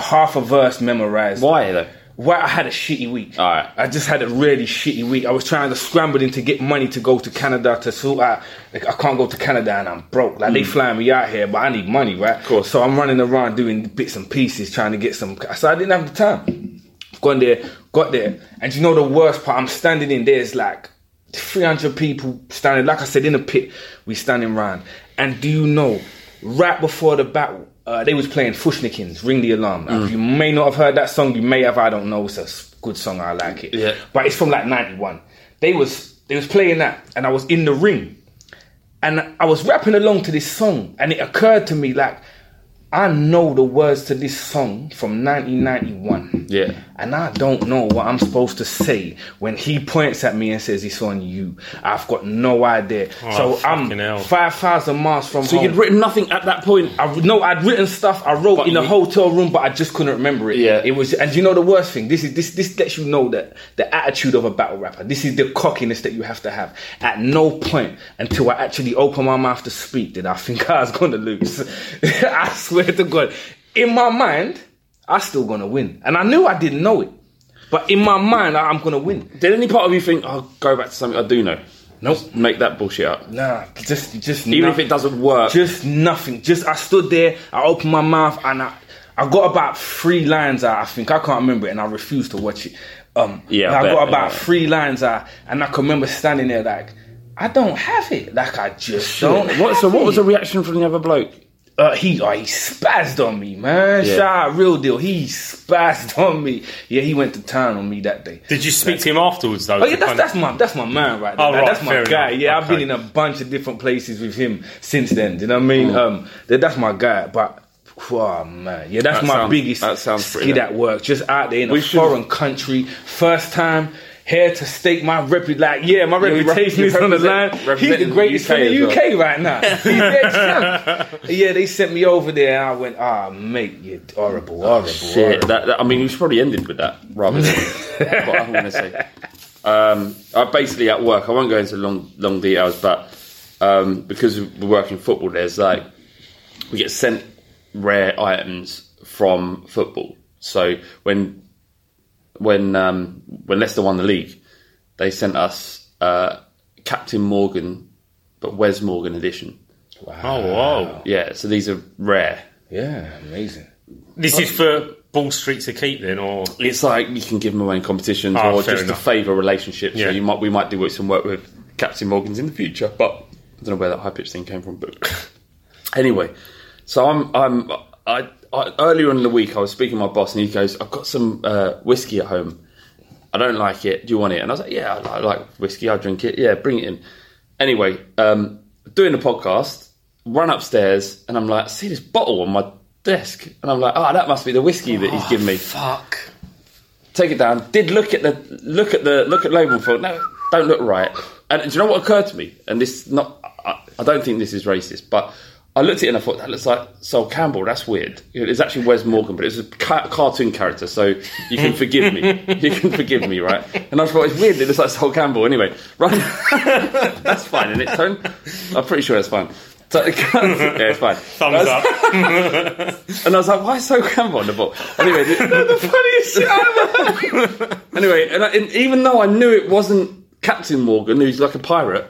half a verse memorized. Why, though? Well, I had a shitty week. All right. I just had a really shitty week. I was trying to scramble in to get money to go to Canada to sort out. Like, I can't go to Canada and I'm broke. Like, mm. they flying me out here, but I need money, right? Of course. So I'm running around doing bits and pieces, trying to get some. So I didn't have the time. Gone there, got there. And you know the worst part? I'm standing in there's like three hundred people standing. Like I said, in a pit, we standing around. And do you know, right before the battle, Uh, they was playing Fushnikins, Ring the Alarm. Like, mm. You may not have heard that song. You may have, I don't know. It's a good song. I like it. Yeah. But it's from like ninety-one. They was they was playing that, and I was in the ring. And I was rapping along to this song, and it occurred to me, like, I know the words to this song from nineteen ninety-one. Yeah. And I don't know what I'm supposed to say when he points at me and says, it's on you. I've got no idea. Oh, so I'm five thousand miles from so home. So you'd written nothing at that point? I, no, I'd written stuff I wrote but in a hotel room, but I just couldn't remember it. Yeah. It was, and you know the worst thing? This is this this lets you know that the attitude of a battle rapper. This is the cockiness that you have to have. At no point until I actually opened my mouth to speak did I think I was going to lose. I swear to God, in my mind, I'm still gonna win, and I knew I didn't know it, but in my mind, I, I'm gonna win. Did any part of you think, "I'll go back to something I do know"? Nope. Just make that bullshit up. Nah, just, just even no- if it doesn't work, just nothing. Just I stood there, I opened my mouth, and I, I got about three lines. I think I can't remember it, and I refused to watch it. Um, yeah, I, I got about yeah. three lines. I and I can remember standing there like, I don't have it. Like I just Shit. don't. What? Have so what it. was the reaction from the other bloke? Uh, he uh, he spazzed on me, man. Yeah. Shout out, real deal. He spazzed on me. Yeah, he went to town on me that day. Did you speak like, to him afterwards, though? Oh, yeah, that's, that's, my, that's my man right there. Oh, right, that's my guy. Enough. Yeah, okay. I've been in a bunch of different places with him since then. Do you know what I mean? Oh. Um, that's my guy. But, oh, man. Yeah, that's that my sounds, biggest that skid at work. Just out there in we a should. foreign country. First time. Here to stake my repu- like yeah, my yeah, reputation is on the line. He's the greatest in the U K well. right now. He's their champ. Yeah, they sent me over there. And I went, ah, oh, mate, you're horrible, horrible. Shit, horrible. That, that, I mean, we should probably ended with that rather than what I'm going to say. Um, I basically at work. I won't go into long, long details, but um, because we're working football, there's like we get sent rare items from football. So when. When um, when Leicester won the league, they sent us uh, Captain Morgan, but Wes Morgan edition. Wow! Oh, wow! Yeah, so these are rare. Yeah, amazing. This oh. is for Ball Street to keep, then, or it's like you can give them away in competitions, oh, or just enough. to favour relationships. Yeah. So you might we might do some work with Captain Morgans in the future, but I don't know where that high pitch thing came from. But anyway, so I'm I'm I. I, earlier in the week, I was speaking to my boss, and he goes, "I've got some uh, whiskey at home. I don't like it. Do you want it?" And I was like, "Yeah, I, I like whiskey. I drink it. Yeah, bring it in." Anyway, um, doing the podcast, run upstairs, and I'm like, I see this bottle on my desk, and I'm like, "Oh, that must be the whiskey that oh, he's given me." Fuck. Take it down. Did look at the look at the look at label and thought, "No, don't look right." And, and do you know what occurred to me? And this not, I, I don't think this is racist, but. I looked at it and I thought, that looks like Sol Campbell. That's weird. It's actually Wes Morgan, but it was a ca- cartoon character, so you can forgive me. You can forgive me, right? And I thought, it's weird. It looks like Sol Campbell. Anyway, right? That's fine in its own. I'm pretty sure that's fine. So, yeah, it's fine. Thumbs was, up. And I was like, why is Sol Campbell on the ball? Anyway, the, that's the funniest shit I've ever heard. Anyway, and, I, and even though I knew it wasn't Captain Morgan, who's like a pirate...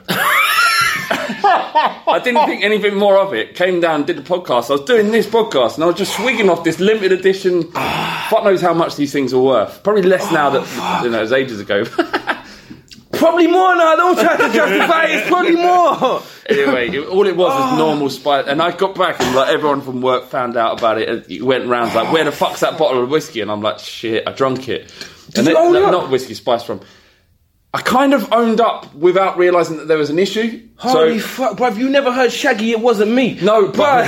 I didn't think anything more of it. Came down, did the podcast. I was doing this podcast, and I was just swigging off this limited edition. Fuck knows how much these things are worth. Probably less oh, now that you know, it was ages ago. Probably more now. Don't try to justify it. It's probably more. Anyway, it, all it was was normal spice. And I got back, and like everyone from work found out about it. And it went round like, where the fuck's that bottle of whiskey? And I'm like, shit, I drunk it. And it, like, not whiskey, spice from. I kind of owned up without realising that there was an issue. Holy so, fuck, bruv, you never heard Shaggy, it wasn't me. No, but...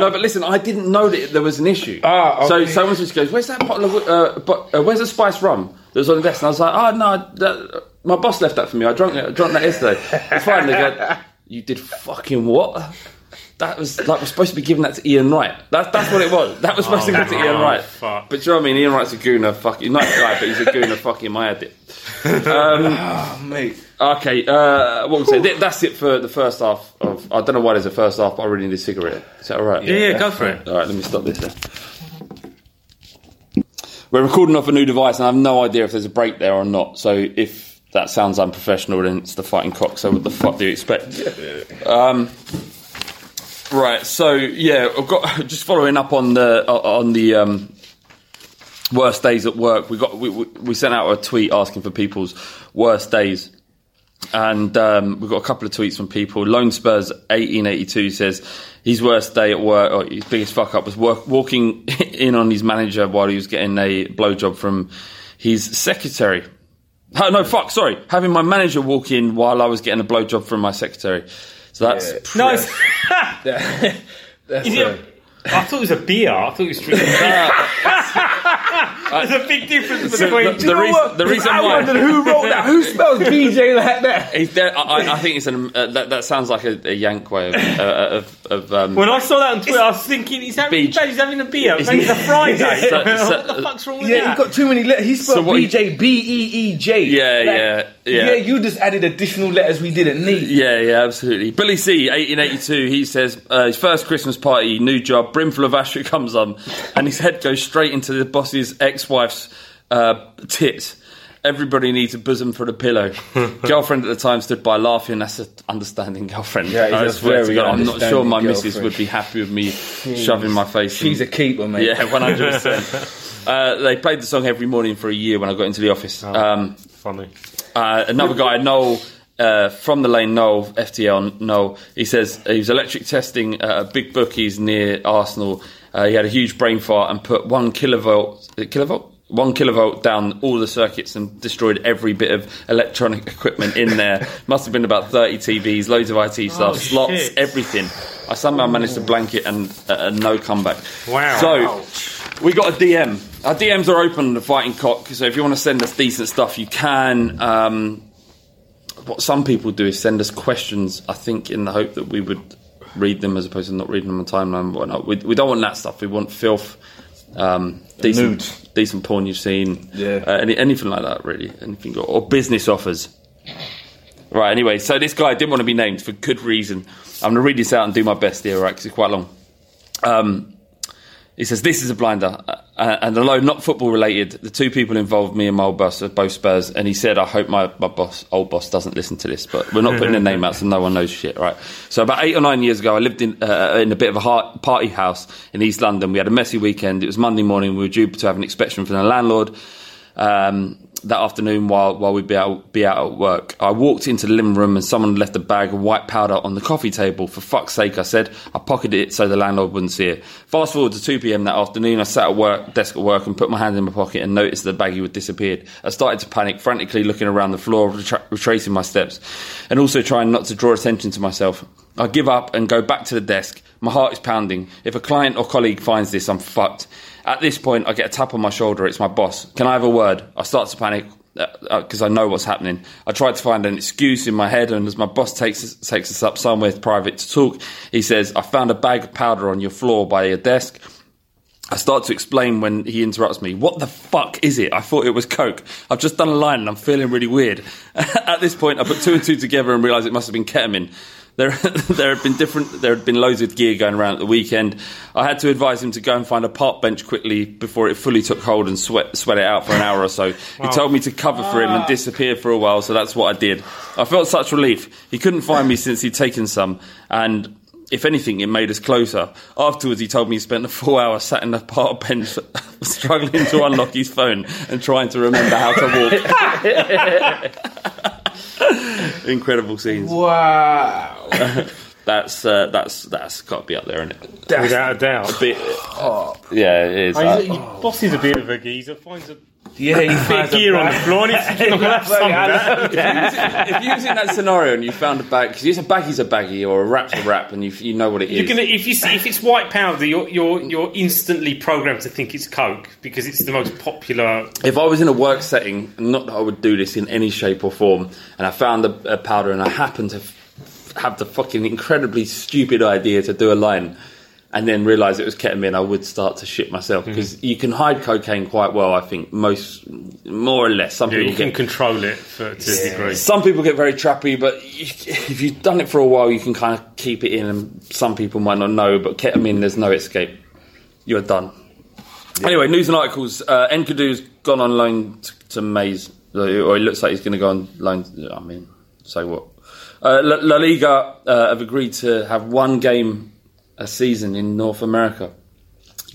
no, but listen, I didn't know that there was an issue. Ah, okay. So someone just goes, where's that bottle of... Uh, but, uh, where's the spiced rum that was on the desk? And I was like, oh, no, that, my boss left that for me. I drank, I drank that yesterday. And finally, they go, you did fucking what? That was like we're supposed to be giving that to Ian Wright. That's that's what it was. That was supposed oh, to go to Ian oh, Wright. Fuck. But do you know what I mean? Ian Wright's a gooner. Fucking nice guy, but he's a gooner. Fucking my addict. Um, oh, mate. Okay. Uh, what was it? That's it for the first half of. I don't know why there's a first half, but I really need a cigarette. Is that all right? Yeah, yeah, yeah, go for it. All right, let me stop this then. We're recording off a new device, and I have no idea if there's a break there or not. So if that sounds unprofessional, then it's the fighting cock. So what the fuck do you expect? Um. Right, so yeah, I've got just following up on the on the um, worst days at work. We got we, we sent out a tweet asking for people's worst days, and um, we've got a couple of tweets from people. Lone Spurs eighteen eighty-two says his worst day at work, or his biggest fuck up, was work, walking in on his manager while he was getting a blowjob from his secretary. Oh, no, fuck, sorry, having my manager walk in while I was getting a blowjob from my secretary. So that's... Yeah. Nice! yeah. that's a... I thought it was a beer. I thought it was drinking beer. There's a big difference between... So the, Do you the, know reason, what? the reason I why... I wondered who wrote that. Who spells B J like that? He's there, I, I think it's an, uh, that, that sounds like a, a Yank way of... Uh, of, of um, when I saw that on Twitter, I was thinking, he's having, he's having a beer. It's a Friday. So, so, what the fuck's wrong with yeah, that? Yeah, you've got too many letters. He spelled so B J, B E E J. Yeah, like, yeah. Yeah. yeah, you just added additional letters we didn't need. Yeah, yeah, absolutely. Billy C, eighteen eighty-two, he says, uh, his first Christmas party, new job, brimful of ash comes on, and his head goes straight into the boss's ex-wife's uh, tit. Everybody needs a bosom for the pillow. Girlfriend at the time stood by laughing. That's an understanding girlfriend. Yeah, I swear to God, I'm not sure my missus would be happy with me Jeez. shoving my face. She's in. a keeper, mate. Yeah, one hundred percent. uh, they played the song every morning for a year when I got into the office. Oh, um, funny. Uh, another guy, Noel, uh, from the lane, Noel, F T L, Noel, he says he was electric testing uh, big bookies near Arsenal. Uh, he had a huge brain fart and put one kilovolt, kilovolt? One kilovolt down all the circuits and destroyed every bit of electronic equipment in there. Must have been about thirty T Vs, loads of I T stuff, oh, slots, shit. everything. I somehow Ooh. managed to blank it and uh, no comeback. Wow. So, Ouch. we got a D M. Our D Ms are open on the Fighting Cock, so if you want to send us decent stuff, you can. Um, what some people do is send us questions, I think, in the hope that we would read them as opposed to not reading them on timeline or whatnot. We, we don't want that stuff. We want filth, um, decent, decent porn you've seen, yeah. uh, any, anything like that, really. Anything or, or business offers. Right, anyway, so this guy didn't want to be named for good reason. I'm going to read this out and do my best here, right, because it's quite long. Um... He says, this is a blinder, uh, and although not football related, the two people involved, me and my old boss, are both Spurs, and he said, I hope my, my boss, old boss doesn't listen to this, but we're not putting their name out, so no one knows shit, right? So about eight or nine years ago, I lived in uh, in a bit of a heart, party house in East London. We had a messy weekend. It was Monday morning. We were due to have an inspection from the landlord um, that afternoon while while we'd be out, be out at work. I walked into the living room, and someone left a bag of white powder on the coffee table. For fuck's sake, I said. I pocketed it so the landlord wouldn't see it. Fast forward to two p.m. that afternoon, I sat at work, desk at work, and put my hand in my pocket and noticed the baggie had disappeared. I started to panic, frantically looking around the floor, retra- retracing my steps, and also trying not to draw attention to myself. I give up and go back to the desk. My heart is pounding. If a client or colleague finds this, I'm fucked. At this point, I get a tap on my shoulder. It's my boss. Can I have a word? I start to panic because uh, uh, I know what's happening. I try to find an excuse in my head, and as my boss takes us, takes us up somewhere private to talk, he says, I found a bag of powder on your floor by your desk. I start to explain when he interrupts me. What the fuck is it? I thought it was coke. I've just done a line and I'm feeling really weird. At this point, I put two and two together and realise it must have been ketamine. There, there had been different. There had been loads of gear going around at the weekend. I had to advise him to go and find a park bench quickly before it fully took hold and sweat, sweat it out for an hour or so. Wow. He told me to cover for him and disappear for a while, so that's what I did. I felt such relief. He couldn't find me since he'd taken some, and if anything, it made us closer. Afterwards, he told me he spent a full hour sat in the park bench struggling to unlock his phone and trying to remember how to walk. Incredible scenes. Wow. that's uh, that's that's got to be up there, isn't it? That's Without a doubt. A bit, oh, yeah, it is. Oh, he's, uh, oh, boss is a bit of a geezer. Finds a yeah, he big gear on the floor. And he's not gonna have some of that. If you was in that scenario and you found a bag, because it's a baggie's a baggie or a wrap's a wrap, and you you know what it you're is. Gonna, if you see, if it's white powder, you're you're you're instantly programmed to think it's coke because it's the most popular. If I was in a work setting, not that I would do this in any shape or form, and I found a, a powder and I happened to f- have the fucking incredibly stupid idea to do a line. And then realise it was ketamine, I would start to shit myself because mm-hmm. you can hide cocaine quite well. I think most, more or less, some yeah, people you can get, control it for, to yeah. a degree. Some people get very trappy, but you, if you've done it for a while, you can kind of keep it in. And some people might not know, but ketamine, there's no escape. You're done. Yeah. Anyway, news and articles. Uh, Nkadu's gone on loan t- to Mace, or it looks like he's going to go on loan. I mean, so what? Uh, La-, La Liga uh, have agreed to have one game a season in North America.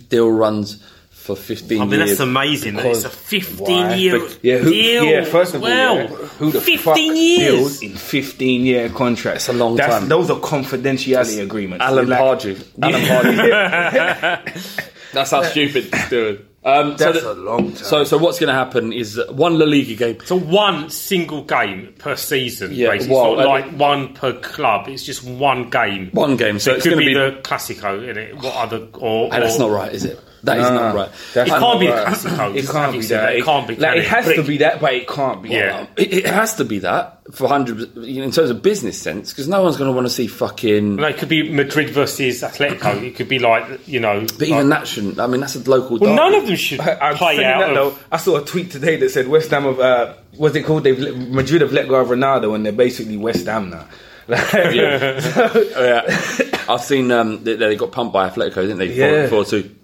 Deal runs for fifteen years. I mean, years that's amazing. That it's a fifteen-year yeah, deal. Yeah, first of all, wow. yeah, who the fuck deals in fifteen-year contracts? That's a long that's, time. Those are confidentiality that's agreements. Alan Pardew. Like, Alan Pardew. That's how stupid it's doing. Um, That's so that, a long time. So, so what's going to happen is one La Liga game. So one single game per season, yeah, basically. Well, it's not like one per club. It's just one game. One game. So, so it it's could be, be the Classico, isn't it? What other? Or, or that's not right, is it? That is no, not right. It can't be right. The Classico. It can't be that. It can't be. Like, it has to be that, but it can't be. Yeah. Well, it, it has to be that for one hundred percent in terms of business sense, because no one's going to want to see fucking. No, it could be Madrid versus Atletico. It could be like, you know. But like, even that shouldn't. I mean, that's a local. Well, none of them should I, I'm play out. That, of, though, I saw a tweet today that said West Ham have uh, what's it called? They've Madrid have let go of Ronaldo, and they're basically West Ham now. Like, yeah. So, yeah. I've seen um, they, they got pumped by Atletico, didn't they? Yeah. Four, four two.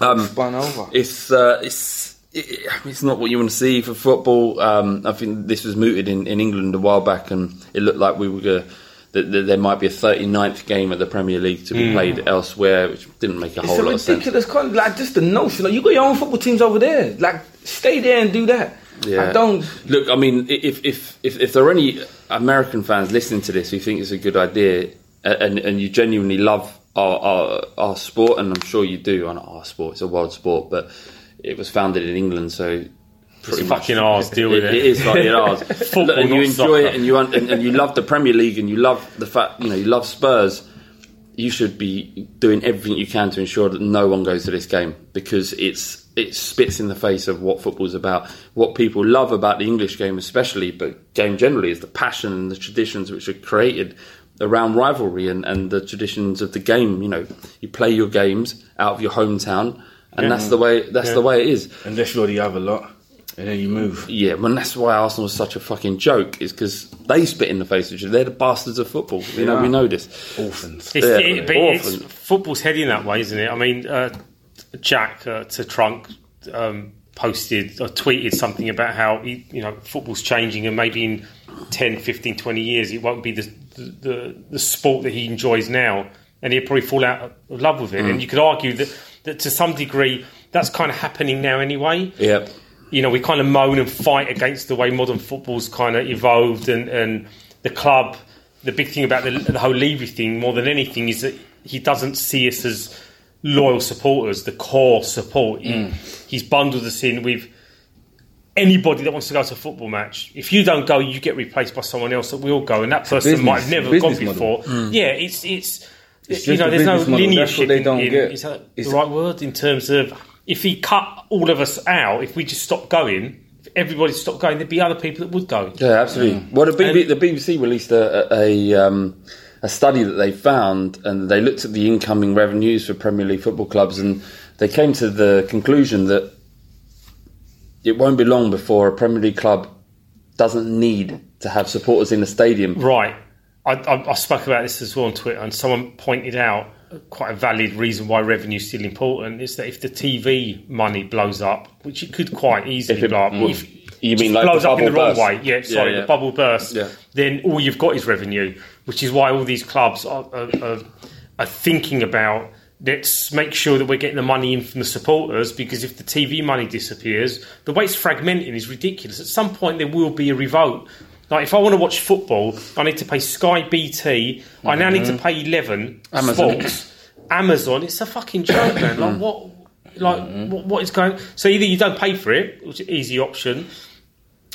Um, Spun over. It's uh, it's it, it's not what you want to see for football. Um, I think this was mooted in, in England a while back, and it looked like we were gonna, that, that there might be a thirty-ninth game at the Premier League to be mm. played elsewhere, which didn't make a it's whole a lot of sense. It's a ridiculous con- like just the notion. Like, you got your own football teams over there. Like, stay there and do that. Yeah. I don't look. I mean, if if if, if there are any American fans listening to this who think it's a good idea, and and you genuinely love. Our, our, our sport, and I'm sure you do. On our sport, it's a world sport, but it was founded in England, so pretty it's much fucking ours. Deal with it. It, it is fucking ours. Football, and you enjoy soccer. It, and you un- and, and you love the Premier League, and you love the fact you know you love Spurs. You should be doing everything you can to ensure that no one goes to this game, because it's it spits in the face of what football's about. What people love about the English game, especially, but game generally, is the passion and the traditions which are created around rivalry and, and the traditions of the game. You know, you play your games out of your hometown, and yeah. that's the way. That's yeah. the way it is. Unless you're the other lot, and then you move. Yeah, well, and that's why Arsenal is such a fucking joke. Is because they spit in the face of you. They're the bastards of football. You yeah. know, we know this. Orphans. It's, yeah, it, but orphans. It's, football's heading that way, isn't it? I mean, uh, Jack uh, to Trunk. Um, posted or tweeted something about how you know football's changing, and maybe in ten, fifteen, twenty years it won't be the the, the sport that he enjoys now, and he'll probably fall out of love with it. Mm. And you could argue that, that to some degree that's kind of happening now anyway. Yeah, you know, we kind of moan and fight against the way modern football's kind of evolved, and, and the club, the big thing about the, the whole Levy thing more than anything is that he doesn't see us as loyal supporters, the core support. Mm. He's bundled us in with anybody that wants to go to a football match. If you don't go, you get replaced by someone else that will go, and that it's person business, might have never gone before. Mm. Yeah, it's it's, it's you know, there's no lineage. They don't in, get. Is that it's, the right word in terms of if he cut all of us out, if we just stopped going, if everybody stopped going, there'd be other people that would go. Yeah, absolutely. Mm. Well, the B B C, and, the B B C released a. a, a um, A study that they found, and they looked at the incoming revenues for Premier League football clubs, and they came to the conclusion that it won't be long before a Premier League club doesn't need to have supporters in the stadium. Right. I, I, I spoke about this as well on Twitter, and someone pointed out quite a valid reason why revenue is still important is that if the T V money blows up, which it could quite easily if it, blow up, mm. if, You mean like blows the up in the burst. Wrong way? Yeah, sorry, yeah, yeah. The bubble bursts. Yeah. Then all you've got is revenue, which is why all these clubs are, are, are, are thinking about let's make sure that we're getting the money in from the supporters, because if the T V money disappears, the way it's fragmenting is ridiculous. At some point, there will be a revolt. Like, if I want to watch football, I need to pay Sky, B T. Mm-hmm. I now need to pay Eleven, Amazon. Sports, Amazon. It's a fucking joke, man. Like what? Like mm-hmm. what, what is going? So either you don't pay for it, which is an easy option.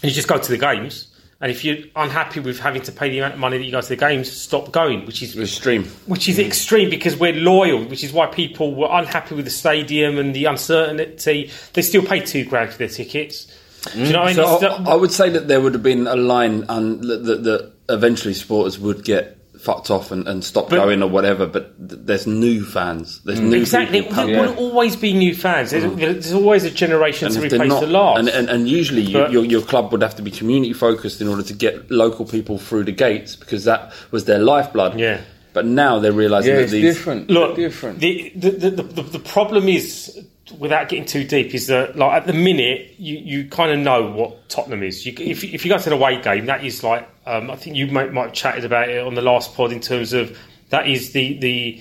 You just go to the games, and if you're unhappy with having to pay the amount of money that you go to the games, stop going, which is extreme. Which is extreme because we're loyal, which is why people were unhappy with the stadium and the uncertainty. They still pay two grand for their tickets. Mm. Do you know what so I mean? Still- I would say that there would have been a line um, that, that, that eventually supporters would get fucked off and, and stop but, going or whatever, but th- there's new fans. There's new exactly. People. There yeah. will always be new fans. There's, mm. there's always a generation and to replace not, the last. And, and, and usually you, your, your club would have to be community focused in order to get local people through the gates because that was their lifeblood. Yeah. But now they're realising yeah, that it's these... different. Look, different. The, the, the, the, the problem is, without getting too deep, is that like at the minute you, you kind of know what Tottenham is. You, if, if you go to the away game, that is like... Um, I think you might, might have chatted about it on the last pod in terms of that is the the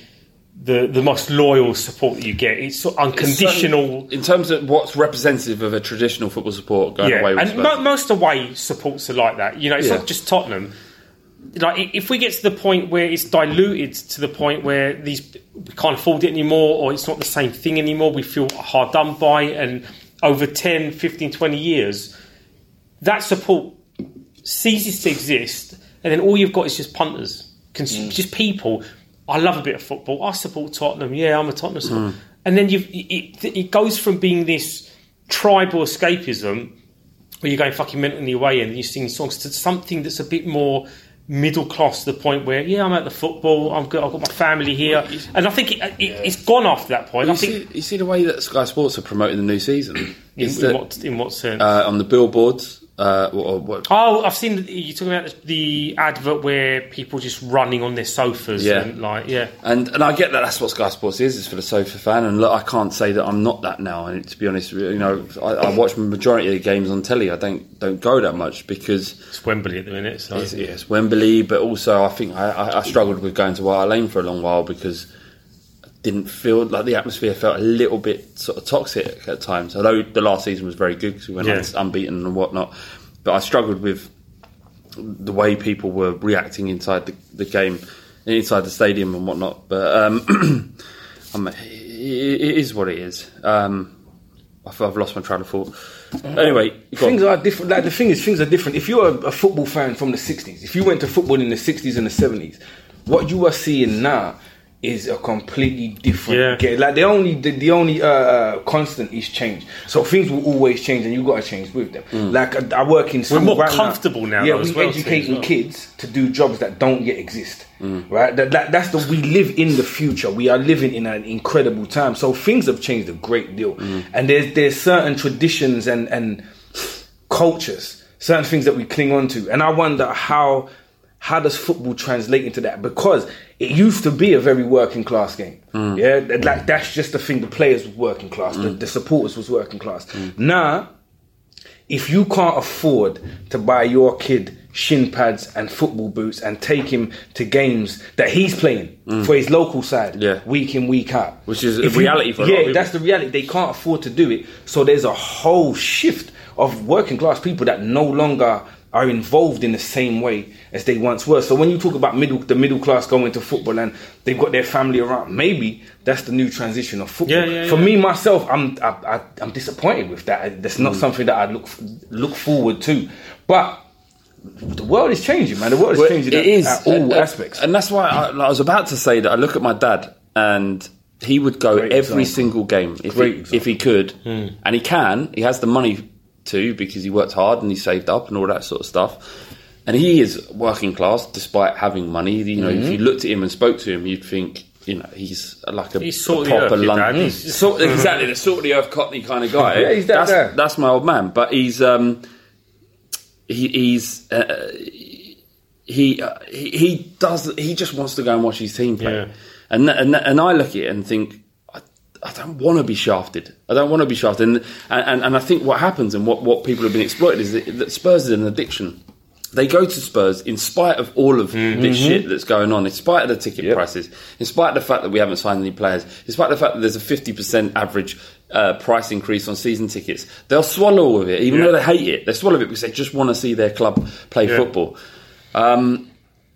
the, the most loyal support that you get. It's sort of unconditional. It's in terms of what's representative of a traditional football support going yeah. away with. And mo- most away supports are like that. You know, it's yeah. not just Tottenham. like if we get to the point where it's diluted to the point where these we can't afford it anymore, or it's not the same thing anymore, we feel hard done by, and over ten, fifteen, twenty years, that support ceases to exist, and then all you've got is just punters, Cons- mm. just people. I love a bit of football. I support Tottenham. Yeah, I'm a Tottenham supporter. Mm. And then you've, it, it goes from being this tribal escapism where you're going fucking mentally away and you're singing songs to something that's a bit more middle class, to the point where, yeah, I'm at the football, I've got, I've got my family here. Well, and I think it, it, yeah. it's gone after that point. Well, I think see, you see the way that Sky Sports are promoting the new season? in, that, in, what, in what sense? Uh, on the billboards. Uh, or, or what? Oh, I've seen you talking about the advert where people just running on their sofas. Yeah, and like yeah, and and I get that. That's what Sky Sports is. It's for the sofa fan. And look, I can't say that I'm not that now. And to be honest, you know, I, I watch the majority of the games on telly. I don't don't go that much because it's Wembley at the minute. So it's, yeah, it's Wembley, but also I think I, I, I struggled with going to White Hart Lane for a long while because I didn't feel like the atmosphere felt a little bit sort of toxic at times. Although the last season was very good because we went yeah. on unbeaten and whatnot. But I struggled with the way people were reacting inside the, the game, inside the stadium and whatnot. But um, I'm, it, it is what it is. Um, I feel I've lost my train of thought. Anyway, things on. are different. Like the thing is, things are different. If you're a, a football fan from the sixties, if you went to football in the sixties and the seventies, what you are seeing now is a completely different yeah. game. Like the only the, the only uh, uh, constant is change. So things will always change, and you got to change with them. Mm. Like I, I work in school. We're more right comfortable now. now yeah, we're well educating well. kids to do jobs that don't yet exist. Mm. Right? That, that that's the we live in the future. We are living in an incredible time. So things have changed a great deal, mm. and there's there's certain traditions and and cultures, certain things that we cling on to, and I wonder how. How does football translate into that? Because it used to be a very working class game. Mm. Yeah, like that's just the thing. The players were working class. Mm. The, the supporters was working class. Mm. Now, if you can't afford to buy your kid shin pads and football boots and take him to games that he's playing mm. for his local side, yeah. week in, week out, which is if a reality you, for a yeah, lot of people. That's the reality. They can't afford to do it. So there's a whole shift of working class people that no longer are involved in the same way as they once were. So when you talk about middle, the middle class going to football and they've got their family around, maybe that's the new transition of football. Yeah, yeah, For yeah. me myself, I'm I, I, I'm disappointed with that. That's not mm. something that I look look forward to. But the world is changing, man. The world is well, changing. It at, is at all uh, aspects, and that's why I, I was about to say that I look at my dad and. He would go Great every example. single game if he, if he could, mm. and he can. He has the money to because he worked hard and he saved up and all that sort of stuff. And he is working class despite having money. You know, mm-hmm. if you looked at him and spoke to him, you'd think, you know, he's like a, he's a proper London, sort, exactly the sort of the earth Cockney kind of guy. yeah, he's that that's, there. that's my old man. But he's um, he, he's uh, he, uh, he he does he just wants to go and watch his team play. Yeah. And that, and that, and I look at it and think, I, I don't want to be shafted. I don't want to be shafted. And and, and I think what happens and what, what people have been exploited is that, that Spurs is an addiction. They go to Spurs in spite of all of mm-hmm. this shit that's going on, in spite of the ticket yep. prices, in spite of the fact that we haven't signed any players, in spite of the fact that there's a fifty percent average uh, price increase on season tickets. They'll swallow all of it, even yeah. though they hate it. They swallow it because they just want to see their club play yeah. football. Um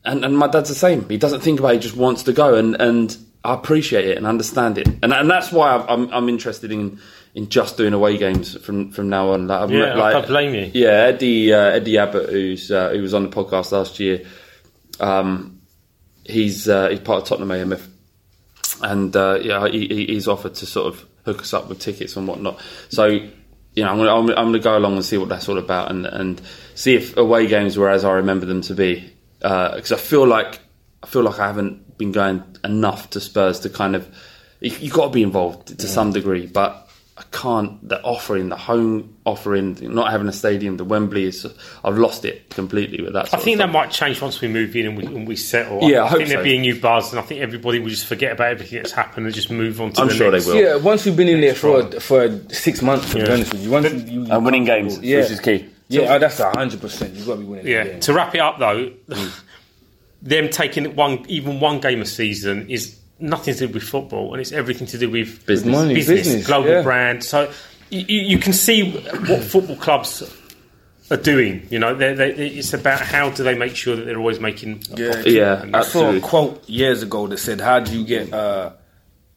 And, and my dad's the same. He doesn't think about it. He just wants to go. And, and I appreciate it and understand it. And and that's why I've, I'm I'm interested in, in just doing away games from, from now on. Like, yeah, like, I can't blame you. Yeah, Eddie, uh, Eddie Abbott, who's, uh, who was on the podcast last year, um, he's uh, he's part of Tottenham A M F. And uh, yeah, he, he's offered to sort of hook us up with tickets and whatnot. So... You know, I'm going to I'm gonna go along and see what that's all about and, and see if away games were as I remember them to be. Because uh, I feel like I feel like I haven't been going enough to Spurs to kind of... You, you've got to be involved to yeah. some degree, but I can't... The offering, the home offering, not having a stadium, the Wembley, is I've lost it completely with that. I think that might change once we move in and we, and we settle. Yeah, I, I hope think so. There'll be a new buzz and I think everybody will just forget about everything that's happened and just move on to I'm the sure next. I'm sure they will. Yeah, once you've been in there for for six months, to yeah. be honest with you. Once but, you, you and winning games, yeah. which is key. Yeah, oh, that's one hundred percent. You've got to be winning. Yeah. To wrap it up, though, mm. them taking one, even one game a season is nothing to do with football, and it's everything to do with business, money, business, business global yeah. brand. So you, you can see what football clubs are doing. You know, they, it's about how do they make sure that they're always making a yeah, profit. Yeah, I saw a quote years ago that said, "How do you get? Uh,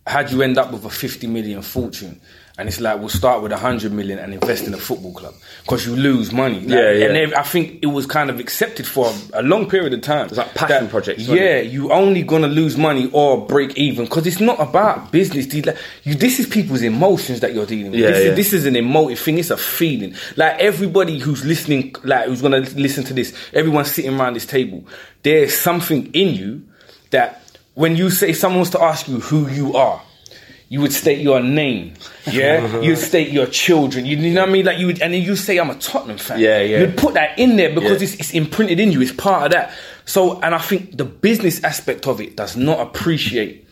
how do you end up with a fifty million fortune?" And it's like, we'll start with a hundred million and invest in a football club because you lose money. Like, yeah, yeah. And then I think it was kind of accepted for a, a long period of time. It's like passion that, projects. Yeah, you're only gonna lose money or break even because it's not about business. You, this is people's emotions that you're dealing with. Yeah, this, yeah. Is, this is an emotive thing. It's a feeling. Like everybody who's listening, like who's gonna listen to this, everyone's sitting around this table. There's something in you that when you say someone wants to ask you who you are, you would state your name, yeah? You'd state your children, you, you know what I mean? Like you would, and then you say, I'm a Tottenham fan. Yeah, yeah. You'd put that in there because yeah. it's, it's imprinted in you, it's part of that. So, and I think the business aspect of it does not appreciate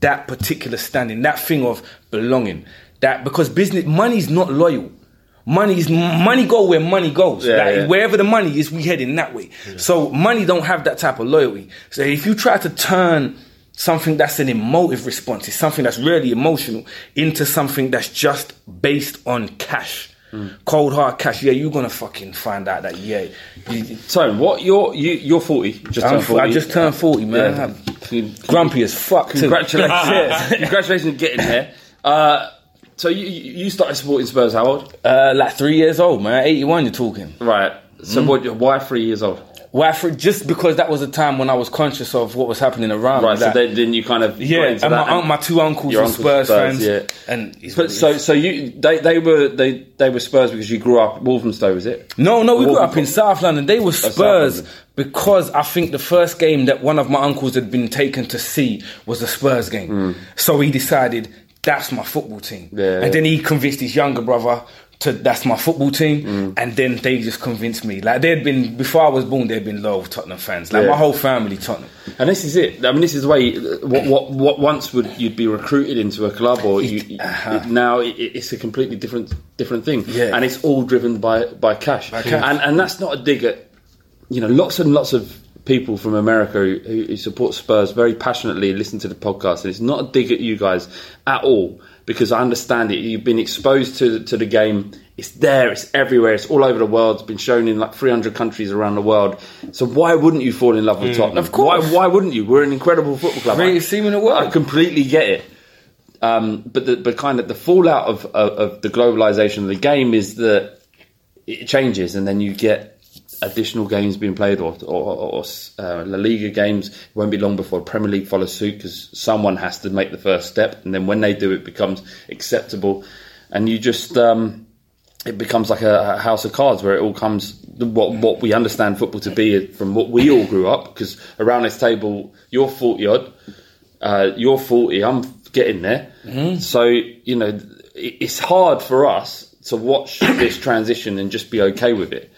that particular standing, that thing of belonging. That because business, money's not loyal. Money is money go where money goes. Yeah, like, yeah. Wherever the money is, we heading that way. Yeah. So money don't have that type of loyalty. So if you try to turn something that's an emotive response, it's something that's really emotional, into something that's just based on cash. Mm. Cold hard cash. Yeah, you're gonna fucking find out that. Yeah. So what? You're you, you're forty. Just turned forty. I just turned forty, man. Yeah. I'm grumpy as fuck. Congratulations! Congratulations, getting there. Uh, so you you started supporting Spurs how old? Uh, like three years old, man. eighty-one. You're talking. Right. So mm. what? Why three years old? Well, for, just because that was a time when I was conscious of what was happening around. Right, that. So then, then you kind of yeah. And my, aunt, and my two uncles were Spurs, Spurs fans, yeah. And but, so, so you they, they were they, they were Spurs because you grew up Walthamstow, was it? No, no, we Waltham- grew up in South London. They were Spurs because I think the first game that one of my uncles had been taken to see was a Spurs game. Mm. So he decided that's my football team, yeah, and then he convinced his younger brother to that's my football team, mm. and then they just convinced me. Like they'd been before I was born, they'd been loyal Tottenham fans. Like yeah. my whole family Tottenham. And this is it. I mean, this is the way. What what, what once would you'd be recruited into a club, or you, uh-huh. it, now it, it's a completely different different thing. Yeah. And it's all driven by by cash. By cash. And and that's not a dig at, you know, lots and lots of people from America who, who support Spurs very passionately, listen to the podcast, and it's not a dig at you guys at all. Because I understand it, you've been exposed to to the game. It's there, it's everywhere, it's all over the world. It's been shown in like three hundred countries around the world. So why wouldn't you fall in love with mm. Tottenham? Of course, why, why wouldn't you? We're an incredible football club. Greatest team in the world. I completely get it. Um, but the but kind of the fallout of, of of the globalization of the game is that it changes, and then you get additional games being played, or, or, or uh, La Liga games. It won't be long before Premier League follows suit because someone has to make the first step, and then when they do, it becomes acceptable, and you just um, it becomes like a, a house of cards where it all comes what what we understand football to be from what we all grew up. Because around this table, you're forty odd, uh, you're forty, I'm getting there, mm-hmm. so you know it, it's hard for us to watch this transition and just be okay with it.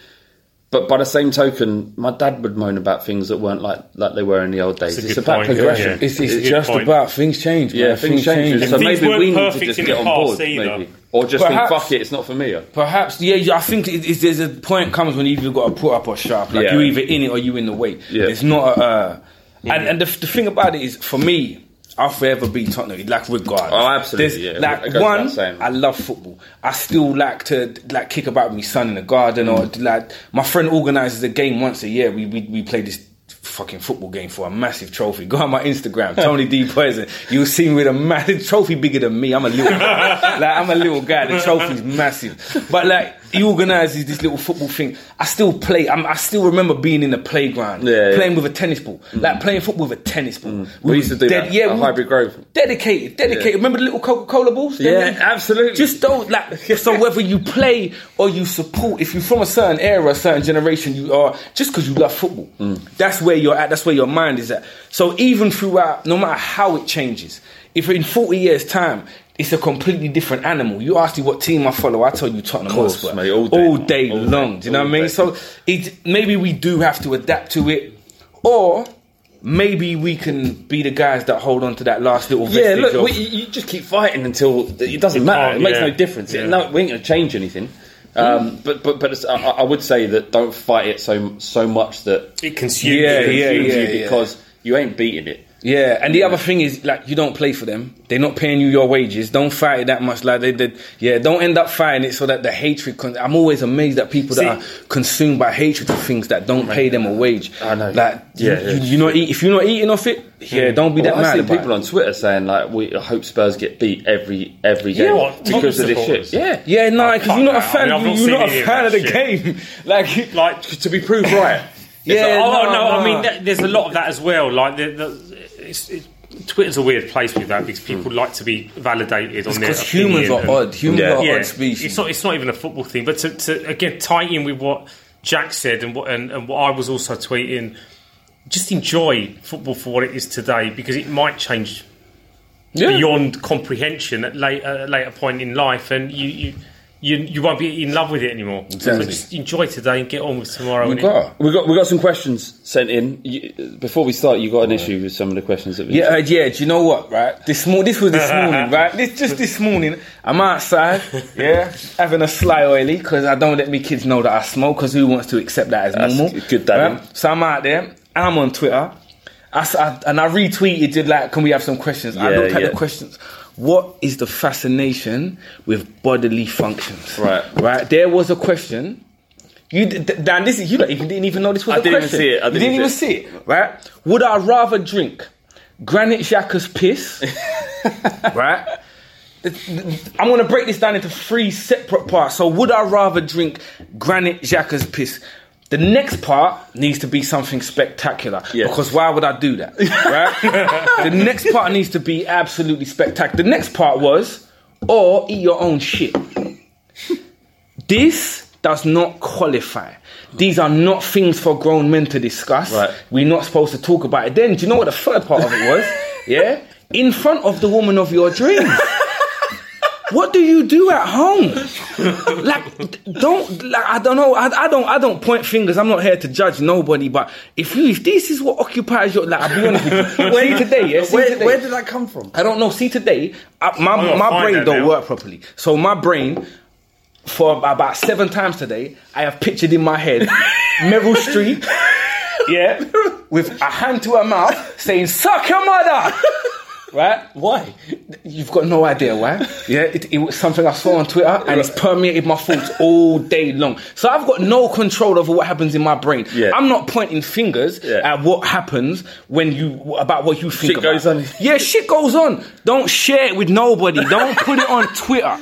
But by the same token, my dad would moan about things that weren't like like they were in the old days. It's about point, progression. Yeah. It's, it's, it's just point. about things change. Man. Yeah, things, things change. So things maybe we need to just get on board, either. maybe, or just perhaps, think, fuck it, it's not for me. Or. Perhaps, yeah. I think it, it, there's a point comes when you've either got to put up or shut up. Like yeah. you're either in it or you're in the way. Yeah. It's not. A, uh, yeah. And, and the, the thing about it is, for me, I'll forever be Tottenham, like regardless. Oh, absolutely! Yeah. Like one, I love football. I still like to like kick about with my son in the garden, mm. or like my friend organises a game once a year. We we we play this fucking football game for a massive trophy. Go on my Instagram, Tony D Poison. You'll see me with a massive trophy bigger than me. I'm a little, like I'm a little guy. The trophy's massive, but like he organises this little football thing. I still play. I'm, I still remember being in the playground, yeah, playing yeah. with a tennis ball, mm. like playing football with a tennis ball. Mm. We, we used to do ded- that. Yeah, Highbury Grove. Dedicated, dedicated. Yeah. Remember the little Coca-Cola balls? Yeah, yeah, absolutely. Just don't like. So whether you play or you support, if you're from a certain era, a certain generation, you are just because you love football. Mm. That's where you're at. That's where your mind is at. So even throughout, no matter how it changes, if in forty years' time, it's a completely different animal. You ask me what team I follow, I tell you Tottenham Hotspur. All day, all day all long. Day, do you know what I mean? Day. So it, maybe we do have to adapt to it, or maybe we can be the guys that hold on to that last little vestige. Yeah, look, we, you just keep fighting until it doesn't it matter. It makes yeah. no difference. Yeah. It, no, we ain't going to change anything. Um, but but but it's, I, I would say that don't fight it so so much that it consumes, yeah, it consumes yeah, yeah, you because yeah. you ain't beating it. Yeah, and the yeah. other thing is, like, you don't play for them. They're not paying you your wages. Don't fight it that much. Like they did. Yeah, don't end up fighting it so that the hatred... Con- I'm always amazed at people See, that are consumed by hatred of things that don't pay them a wage. I know. Like, yeah, you, yeah. You, you not eat, if you're not eating off it, yeah, mm. don't be well, that I mad. I see about people it. on Twitter saying, like, we I hope Spurs get beat every every game you know what? because of this shit. Yeah, yeah, no, nah, because you're not a fan. I mean, not you're not a fan of the shit. game. like, like, to be proved right. yeah. Like, oh, no, no, no, I mean, th- there's a lot of that as well. Like, the... the It's, it, Twitter's a weird place with that because people mm. like to be validated it's on their because humans are odd. Humans yeah. are yeah. odd species. It's not, it's not even a football thing. But to, to again, tie in with what Jack said and what and, and what I was also tweeting, just enjoy football for what it is today because it might change yeah. beyond comprehension at late, a later point in life, and you, you You you won't be in love with it anymore. Exactly. So just enjoy today and get on with tomorrow. We got we got we got some questions sent in. You, before we start, you got an right. issue with some of the questions that we yeah uh, yeah. Do you know what? Right, this mo- this was this morning. Right, this just this morning. I'm outside, yeah, having a sly oily because I don't let me kids know that I smoke because who wants to accept that as That's normal? Good, Daniel. Right? So I'm out there. I'm on Twitter, I, I, and I retweeted did like, can we have some questions? Yeah, I looked at yeah. the questions. What is the fascination with bodily functions? Right, right. There was a question. You, Dan, this is you. Like, you didn't even know this was I a question. I didn't even see it. I didn't, you didn't even see it. see it. Right. Would I rather drink Granit Xhaka's piss? right. I'm going to break this down into three separate parts. So, would I rather drink Granit Xhaka's piss? The next part needs to be something spectacular. Yes. Because why would I do that? Right? The next part needs to be absolutely spectacular. The next part was, or eat your own shit. This does not qualify. These are not things for grown men to discuss. Right. We're not supposed to talk about it. Then, do you know what the third part of it was? Yeah? In front of the woman of your dreams. What do you do at home? Like, don't, like, I don't know. I, I don't, I don't point fingers. I'm not here to judge nobody. But if you, if this is what occupies your, like, I'll be honest with you. Where, see today, yeah, see where, today. Where did that come from? I don't know. See today, I, my my brain don't now. work properly. So my brain, for about seven times today, I have pictured in my head Meryl Streep, yeah, with a hand to her mouth saying, "Suck your mother." Right? Why? You've got no idea why. Yeah, it, it was something I saw on Twitter, and it's permeated my thoughts all day long. So I've got no control over what happens in my brain. Yeah. I'm not pointing fingers yeah. at what happens when you about what you think shit about. Shit goes on. Yeah, shit goes on. Don't share it with nobody. Don't put it on Twitter.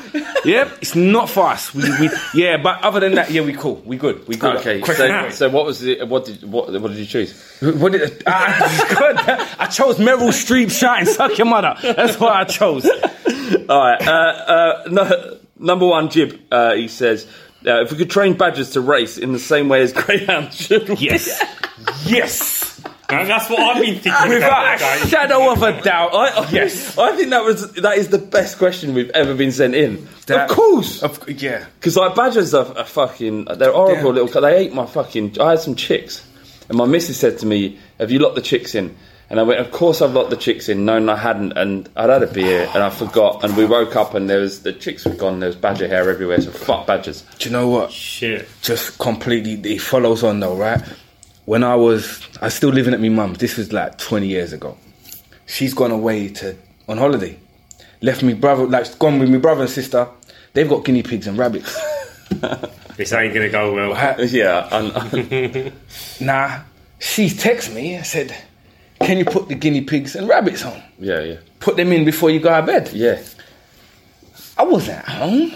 Yeah, it's not for us. We, we, yeah, but other than that, yeah, we cool. We good. We good. Okay. So, so what was the, what did what what did you choose? What did I, I chose Meryl Streep shouting sucking. Your mother. That's what I chose. All right. Uh, uh, no, number one, Jib. Uh, he says, uh, if we could train badgers to race in the same way as greyhounds should. Yes. yes. And that's what I've been thinking. Without about a shadow of a doubt. I, I, yes. I think that was that is the best question we've ever been sent in. That, of course. Of, yeah. Because like badgers are, are fucking. They're horrible Damn. little. They ate my fucking. I had some chicks, and my missus said to me, "Have you locked the chicks in?" And I went, of course I've locked the chicks in. No, no, I hadn't. And I'd had a beer and I forgot. And we woke up and there was the chicks were gone. There was badger hair everywhere. So fuck badgers. Do you know what? Shit. Just completely, it follows on though, right? When I was, I was still living at my mum's. This was like twenty years ago. She's gone away to, on holiday. Left me brother, like gone with my brother and sister. They've got guinea pigs and rabbits. This ain't going to go well. I, yeah. I'm, I'm... Nah. She texted me and said, can you put the guinea pigs and rabbits on? Yeah, yeah. Put them in before you go to bed. Yeah. I wasn't at home.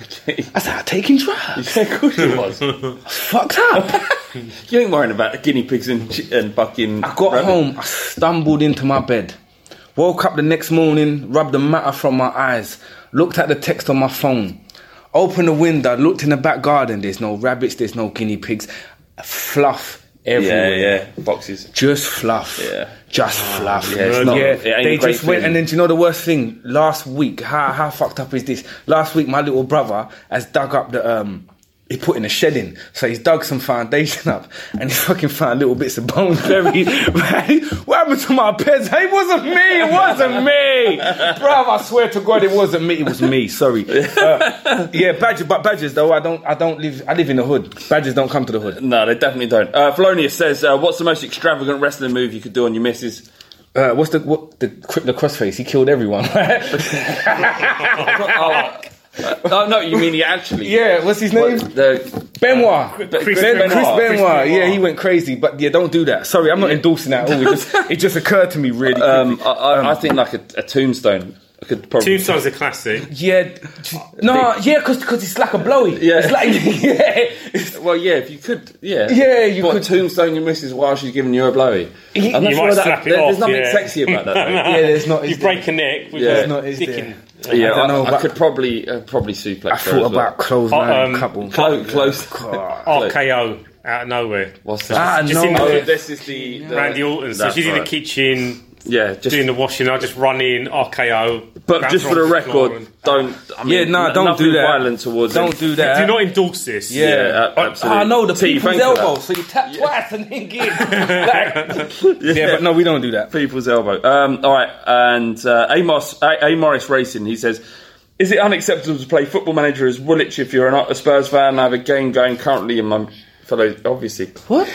Okay. I started taking drugs. Yeah, of course it was. I was fucked up. You ain't worrying about the guinea pigs and, and fucking I got rabbit. home, I stumbled into my bed. Woke up the next morning, rubbed the matter from my eyes. Looked at the text on my phone. Opened the window, looked in the back garden. There's no rabbits, there's no guinea pigs. Fluff. Everywhere. Yeah, yeah, boxes. Just fluff. Yeah. Just fluff. Yeah, it's not, yeah. It ain't they just thing. went, and then do you know the worst thing? Last week, how how fucked up is this? Last week, my little brother has dug up the um, he put in a shed in, so he's dug some foundation up, and he fucking found little bits of bones buried. Right? What happened to my pets? Hey, it wasn't me. It wasn't me, bro. I swear to God, it wasn't me. It was me. Sorry. Uh, yeah, badgers. But badgers, though, I don't. I don't live. I live in the hood. Badgers don't come to the hood. No, they definitely don't. Uh, Felonius says, uh, "What's the most extravagant wrestling move you could do on your missus?" Uh, what's the what the the crossface? He killed everyone, right? oh. oh no, you mean he actually? Yeah, what's his name? What, the, Benoit. Uh, Chris, ben, Chris Benoit. Chris Benoit. Yeah, he went crazy. But yeah, don't do that. Sorry, I'm not yeah. endorsing that. At all. It just, it just occurred to me really. Um, I, I, um, I think like a, a tombstone. I could probably Tombstone's a classic. Yeah, no, yeah, because because it's like a blowy. Yeah, it's like yeah. It's, well, yeah, if you could, yeah, yeah, you what, could tombstone your missus while she's giving you a blowy. He, I'm not you sure might that, slap it there, off. There's nothing yeah. sexy about that. Though. yeah, there's not. You there. break a neck. With yeah, not is there. Yeah, I, I, know, I could probably uh, probably suplex. I thought about well. close man, um, couple, close, yeah. close, R K O out of nowhere. What's that? Out of nowhere. This is the Randy Orton. So she's in the kitchen. Yeah, just doing the washing. I just run in R K O. But just for the record, and, don't. I mean, yeah, no, don't do that. Violent towards. Don't him. do that. Do not endorse this. Yeah, yeah uh, absolutely. I know the T, people's elbow, so you tap yeah. twice and then get. Like, yeah. yeah, but no, we don't do that. People's elbow. Um, all right, and uh, Amos a-, a Morris Racing. He says, "Is it unacceptable to play Football Manager as Woolwich if you're not a Spurs fan? I have a game going currently in my." For those, obviously. What?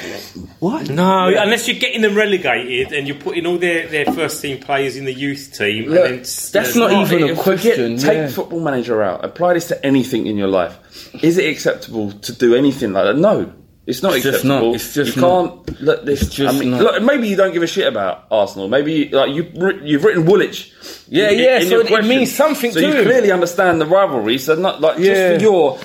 What? No, yeah. unless you're getting them relegated and you're putting all their, their first team players in the youth team. Look, and then that's not even a question. Forget, yeah. Take Football Manager out. Apply this to anything in your life. Is it acceptable to do anything like that? No, it's not it's acceptable. Just not. It's just you can't. Not. Look, this. It's just I mean, not. Look, maybe you don't give a shit about Arsenal. Maybe like you you've written Woolwich. Yeah, in, yeah. In so it means something. So to you him. clearly understand the rivalry. So not like just yeah. for your.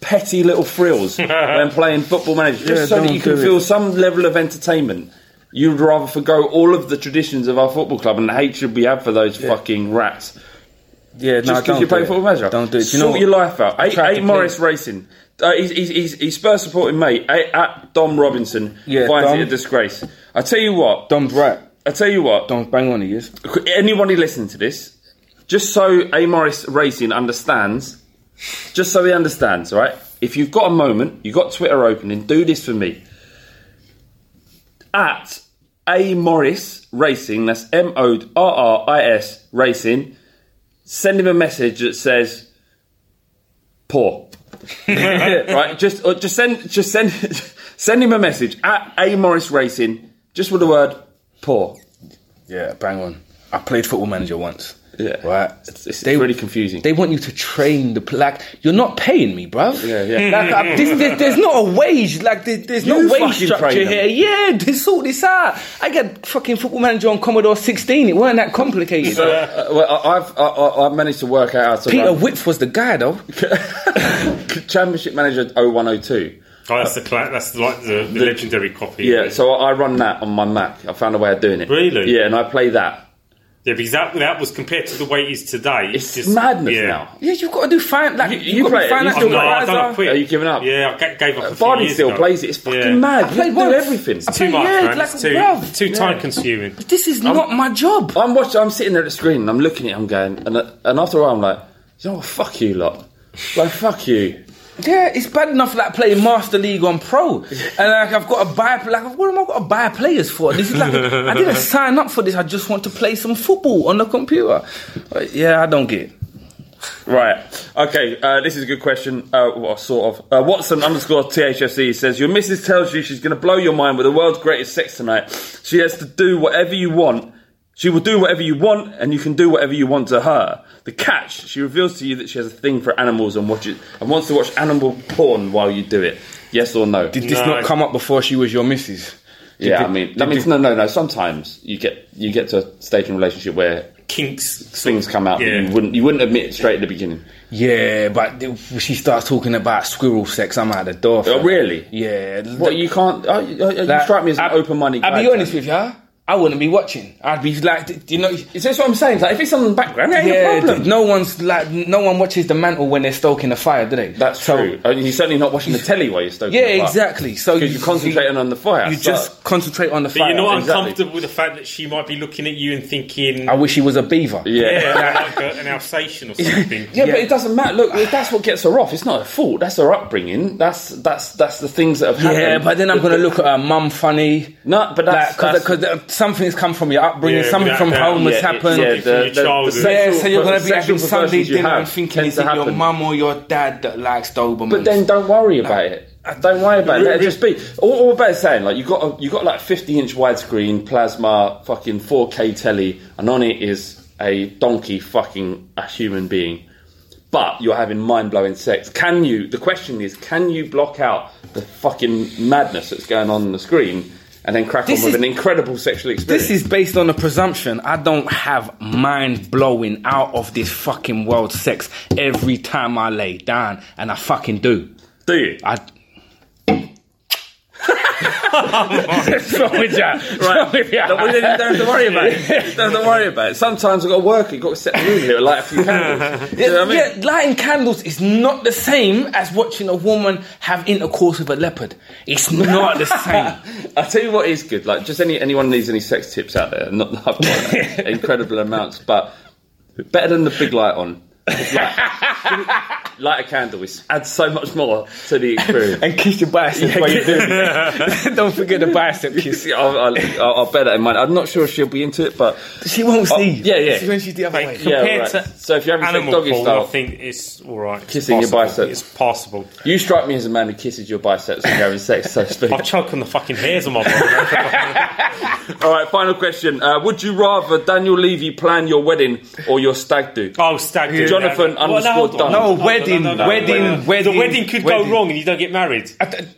petty little thrills when playing Football Manager, just yeah, so that you can feel it. some level of entertainment. You'd rather forgo all of the traditions of our football club and the hatred we have for those yeah. fucking rats. Yeah, just because no, you play Football Manager, don't do it. Do you Sort know your life out. A, a Morris Racing. Uh, he's, he's, he's, he's Spurs supporting mate a, at Dom Robinson yeah, finds Dom. it a disgrace. I tell you what, Dom's right. I tell you what, Dom's bang on. He is. Anybody listening to this, just so A Morris Racing understands. Just so he understands, right? If you've got a moment, you've got Twitter open, then do this for me. At A Morris Racing, that's M O R R I S Racing, send him a message that says poor. Right? Just or just send just send send him a message at A Morris Racing, just with the word poor. Yeah, bang on. I played Football Manager once. Yeah, right. It's, it's they, really confusing. They want you to train the like. You're not paying me, bruv. Yeah, yeah. Like, I, this, there, there's not a wage. Like, there, there's you no wage structure here. Yeah, they sort this out. I got fucking Football Manager on Commodore sixteen. It weren't that complicated. So, uh, well, I've I, I, I've managed to work out. How to Peter Whipf was the guy though. Championship Manager oh one oh two. Oh, that's the cla- that's like the, the, the legendary copy. Yeah. Right? So I run that on my Mac. I found a way of doing it. Really? Yeah, and I play that. Yeah, because that, that was compared to the way it is today. It's, it's just madness yeah. now. Yeah, you've got to do fine. Like, you, you, you play fine. Oh, no, I don't quit. Are you giving up? Yeah, I gave up. Uh, Barney still ago. plays it. It's fucking yeah. mad. I played do everything. It's I too much, yeah, man. Like it's too, too yeah. time consuming. But this is I'm, not my job. I'm watching. I'm sitting there at the screen and I'm looking at it. I'm going, and and after a while, I'm like, you know what? Fuck you lot. Like, fuck you. Yeah, it's bad enough like playing Master League on Pro, and like I've got to buy. Like, what am I got to buy players for? This is like a, I didn't sign up for this. I just want to play some football on the computer. But yeah, I don't get it. Right. Okay. Uh, this is a good question. Uh, well, sort of. Uh, Watson underscore T H F C says your missus tells you she's going to blow your mind with the world's greatest sex tonight. She has to do whatever you want. She will do whatever you want, and you can do whatever you want to her. The catch, she reveals to you that she has a thing for animals and watches and wants to watch animal porn while you do it. Yes or no? Did this no. not come up before she was your missus? Did yeah, did, I mean, did, I mean, did, no, no, no. Sometimes you get you get to a stage in a relationship where kinks, things come out yeah. that you wouldn't you wouldn't admit straight at the beginning. Yeah, but she starts talking about squirrel sex. I'm out of the door. For oh, really? Yeah. What you can't? Oh, you that, strike me as an open-minded guy. I'll be honest with you. I wouldn't be watching. I'd be like, you know, is this what I'm saying? Like, if it's on the background, it ain't yeah, a problem. No one's like, no one watches the mantle when they're stoking the fire, do they? That's so, true. I mean, you're certainly not watching the telly while you're stoking yeah, the fire. Yeah, exactly. So you, you're concentrating you, on the fire. You so. just concentrate on the but fire. But you're not exactly. uncomfortable with the fact that she might be looking at you and thinking, I wish he was a beaver. Yeah, yeah like a, an Alsatian or something. yeah, yeah, but it doesn't matter. Look, if that's what gets her off, it's not her fault. That's her upbringing. That's that's that's the things that have happened. Yeah, but then I'm going to look at her mum funny. No, but that's like, because. Something's come from your upbringing, yeah, something from home has yeah, happened. Yeah, the, the, the, the yeah, so you're going to be having Sunday dinner and thinking, is it your mum or your dad that likes Dobermans? But then don't worry about it. Don't worry about it. Let it just be. All, all about saying, like, you got a, you got like fifty inch widescreen plasma fucking four K telly, and on it is a donkey fucking a human being. But you're having mind blowing sex. Can you? The question is, can you block out the fucking madness that's going on on the screen? And then crack this on with is, an incredible sexual experience. This is based on a presumption. I don't have mind-blowing, out-of-this-fucking-world sex every time I lay down. And I fucking do. Do you? I... What's wrong with you? Right. With you? Don't, you don't have to worry about it. You don't have to worry about it. Sometimes I've got to work. You've got to set the room here and light a few candles. Do you know what I mean? Yeah, lighting candles is not the same as watching a woman have intercourse with a leopard. It's not the same. I'll tell you what is good. Like, just any anyone needs any sex tips out there. Not that I've got incredible amounts, but better than the big light on. Light, light a candle, it adds so much more to the experience. And kiss your bicep yeah, while you're doing it. Don't forget the bicep kiss. I'll, I'll, I'll bear that in mind. I'm not sure she'll be into it, but she won't I'll, see. Yeah, yeah. It's when she's the other like, way. Yeah, right. to so if you're having doggy style, I think it's all right. It's kissing possible. Your biceps, it's possible. You strike me as a man who kisses your biceps and having sex, so to speak. I'm choking the fucking hairs on my body. All right, final question. Uh, would you rather Daniel Levy plan your wedding or your stag do? Oh, stag do. Jonathan yeah, underscored well, no, no, wedding, no, no, no, wedding, no, no, no. wedding. The wedding could wedding. go wrong and you don't get married. I, th-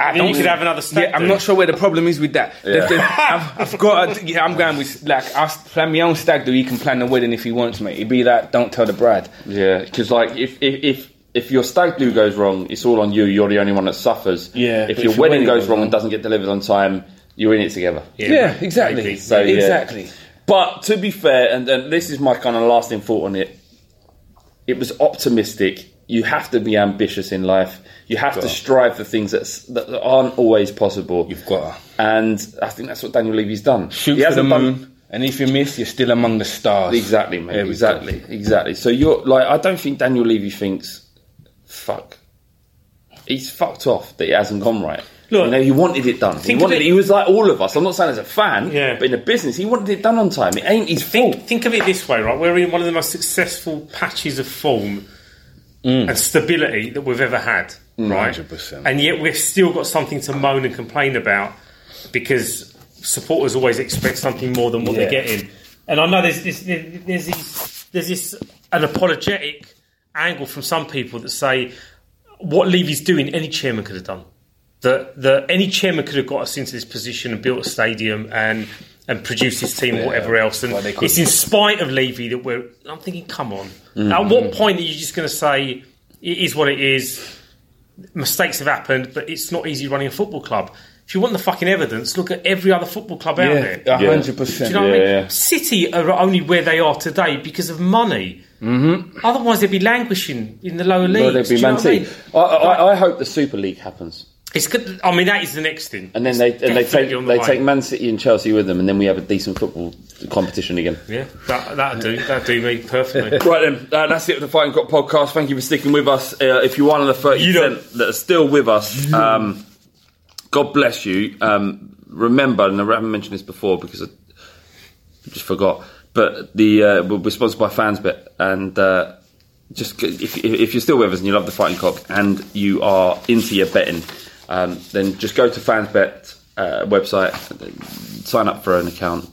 I then don't you could have another stag. Yeah, I'm not sure where the problem is with that. Yeah. There's, there's, I've, I've got. A, yeah, I'm going with like I'll plan my own stag do. He can plan the wedding if he wants, mate. He'd be like, don't tell the bride. Yeah, because like if if. if If your stag do goes wrong, it's all on you. You're the only one that suffers. Yeah. If your wedding, wedding goes wrong and doesn't get delivered on time, you're in it together. Yeah, yeah exactly. Maybe. So yeah. exactly. But to be fair, and, and this is my kind of lasting thought on it. It was optimistic. You have to be ambitious in life. You have to strive for things that's, that aren't always possible. You've got to. And I think that's what Daniel Levy's done. Shoot for the moon. Done, And if you miss, you're still among the stars. Exactly, mate. Yeah, exactly. Exactly. exactly. So you're like, I don't think Daniel Levy thinks, fuck. He's fucked off that it hasn't gone right. Look, you know, he wanted it done. He wanted it, it. He was like all of us. I'm not saying as a fan, yeah. but in a business, he wanted it done on time. It ain't his fault. Think, think of it this way, right? We're in one of the most successful patches of form mm. and stability that we've ever had, mm, right? one hundred percent. And yet we've still got something to moan and complain about because supporters always expect something more than what yeah. they're getting. And I know there's this, there's this, there's this an apologetic angle from some people that say what Levy's doing, any chairman could have done. That that any chairman could have got us into this position and built a stadium and and produced his team yeah, or whatever else. And well, it's in spite of Levy that we're... I'm thinking, come on. Mm-hmm. At what point are you just going to say, it is what it is, mistakes have happened, but it's not easy running a football club? If you want the fucking evidence, look at every other football club yeah, out there. Yeah, one hundred percent. Do you know what yeah, I mean? Yeah. City are only where they are today because of money. Mm-hmm. Otherwise, they'd be languishing in the lower leagues. Well, they'd be Man City. I, I, I hope the Super League happens. It's good. I mean, that is the next thing. And then they and they take the they take Man City and Chelsea with them, and then we have a decent football competition again. Yeah, that that'll do. That'll do me perfectly. Right then, uh, that's it for the Fighting Cock podcast. Thank you for sticking with us. Uh, if you're one of the thirty percent that are still with us, um, God bless you. Um, remember, and I haven't mentioned this before because I just forgot. But the uh, we're sponsored by Fansbet, and uh, just if if you're still with us and you love the Fighting Cock and you are into your betting. Um, then just go to Fansbet uh, website, sign up for an account,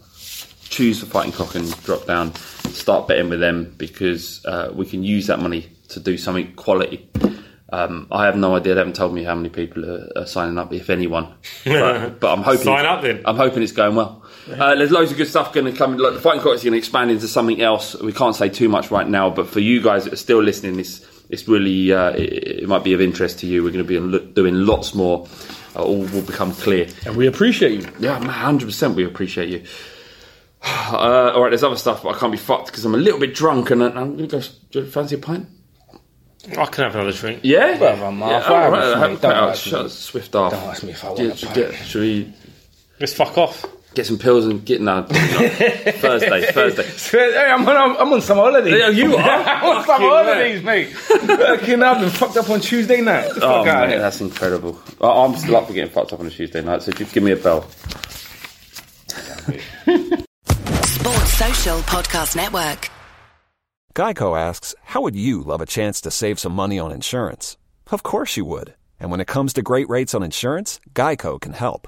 choose the Fighting Cock and drop down, start betting with them because uh, we can use that money to do something quality. Um, I have no idea; they haven't told me how many people are, are signing up, if anyone. But, but I'm hoping sign up then. I'm hoping it's going well. Uh, there's loads of good stuff going to come. Like, the Fighting Cock is going to expand into something else. We can't say too much right now, but for you guys that are still listening, this. It's really, uh, it, it might be of interest to you. We're going to be lo- doing lots more. Uh, all will become clear. And we appreciate you. Yeah, one hundred percent we appreciate you. Uh, all right, there's other stuff, but I can't be fucked because I'm a little bit drunk and I'm going to go... Do you fancy a pint? I can have another drink. Yeah? Well, I'm yeah, oh, right, I have a pint. Like shut Swift off. Don't ask me if I want should, a pint. Should we... Let's fuck off. Get some pills and get no. Thursday, Thursday. Hey, I'm on, I'm, I'm on some holidays. Yeah, you are. I'm on some holidays, mate. Fucking, I've been fucked up on Tuesday night. Get the fuck oh, out mate, that's incredible. I, I'm still up for getting fucked up on a Tuesday night, so just give me a bell. Sports Social Podcast Network. Geico asks, how would you love a chance to save some money on insurance? Of course you would. And when it comes to great rates on insurance, Geico can help.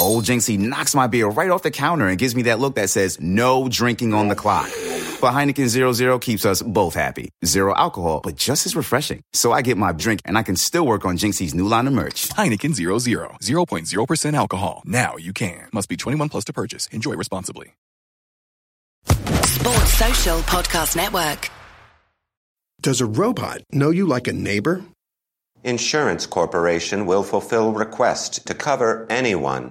old Jinxie knocks my beer right off the counter and gives me that look that says, no drinking on the clock. But Heineken zero zero keeps us both happy. Zero alcohol, but just as refreshing. So I get my drink, and I can still work on Jinxie's new line of merch. Heineken zero zero, zero point zero percent alcohol. Now you can. Must be twenty-one plus to purchase. Enjoy responsibly. Sports Social Podcast Network. Does a robot know you like a neighbor? Insurance Corporation will fulfill requests to cover anyone,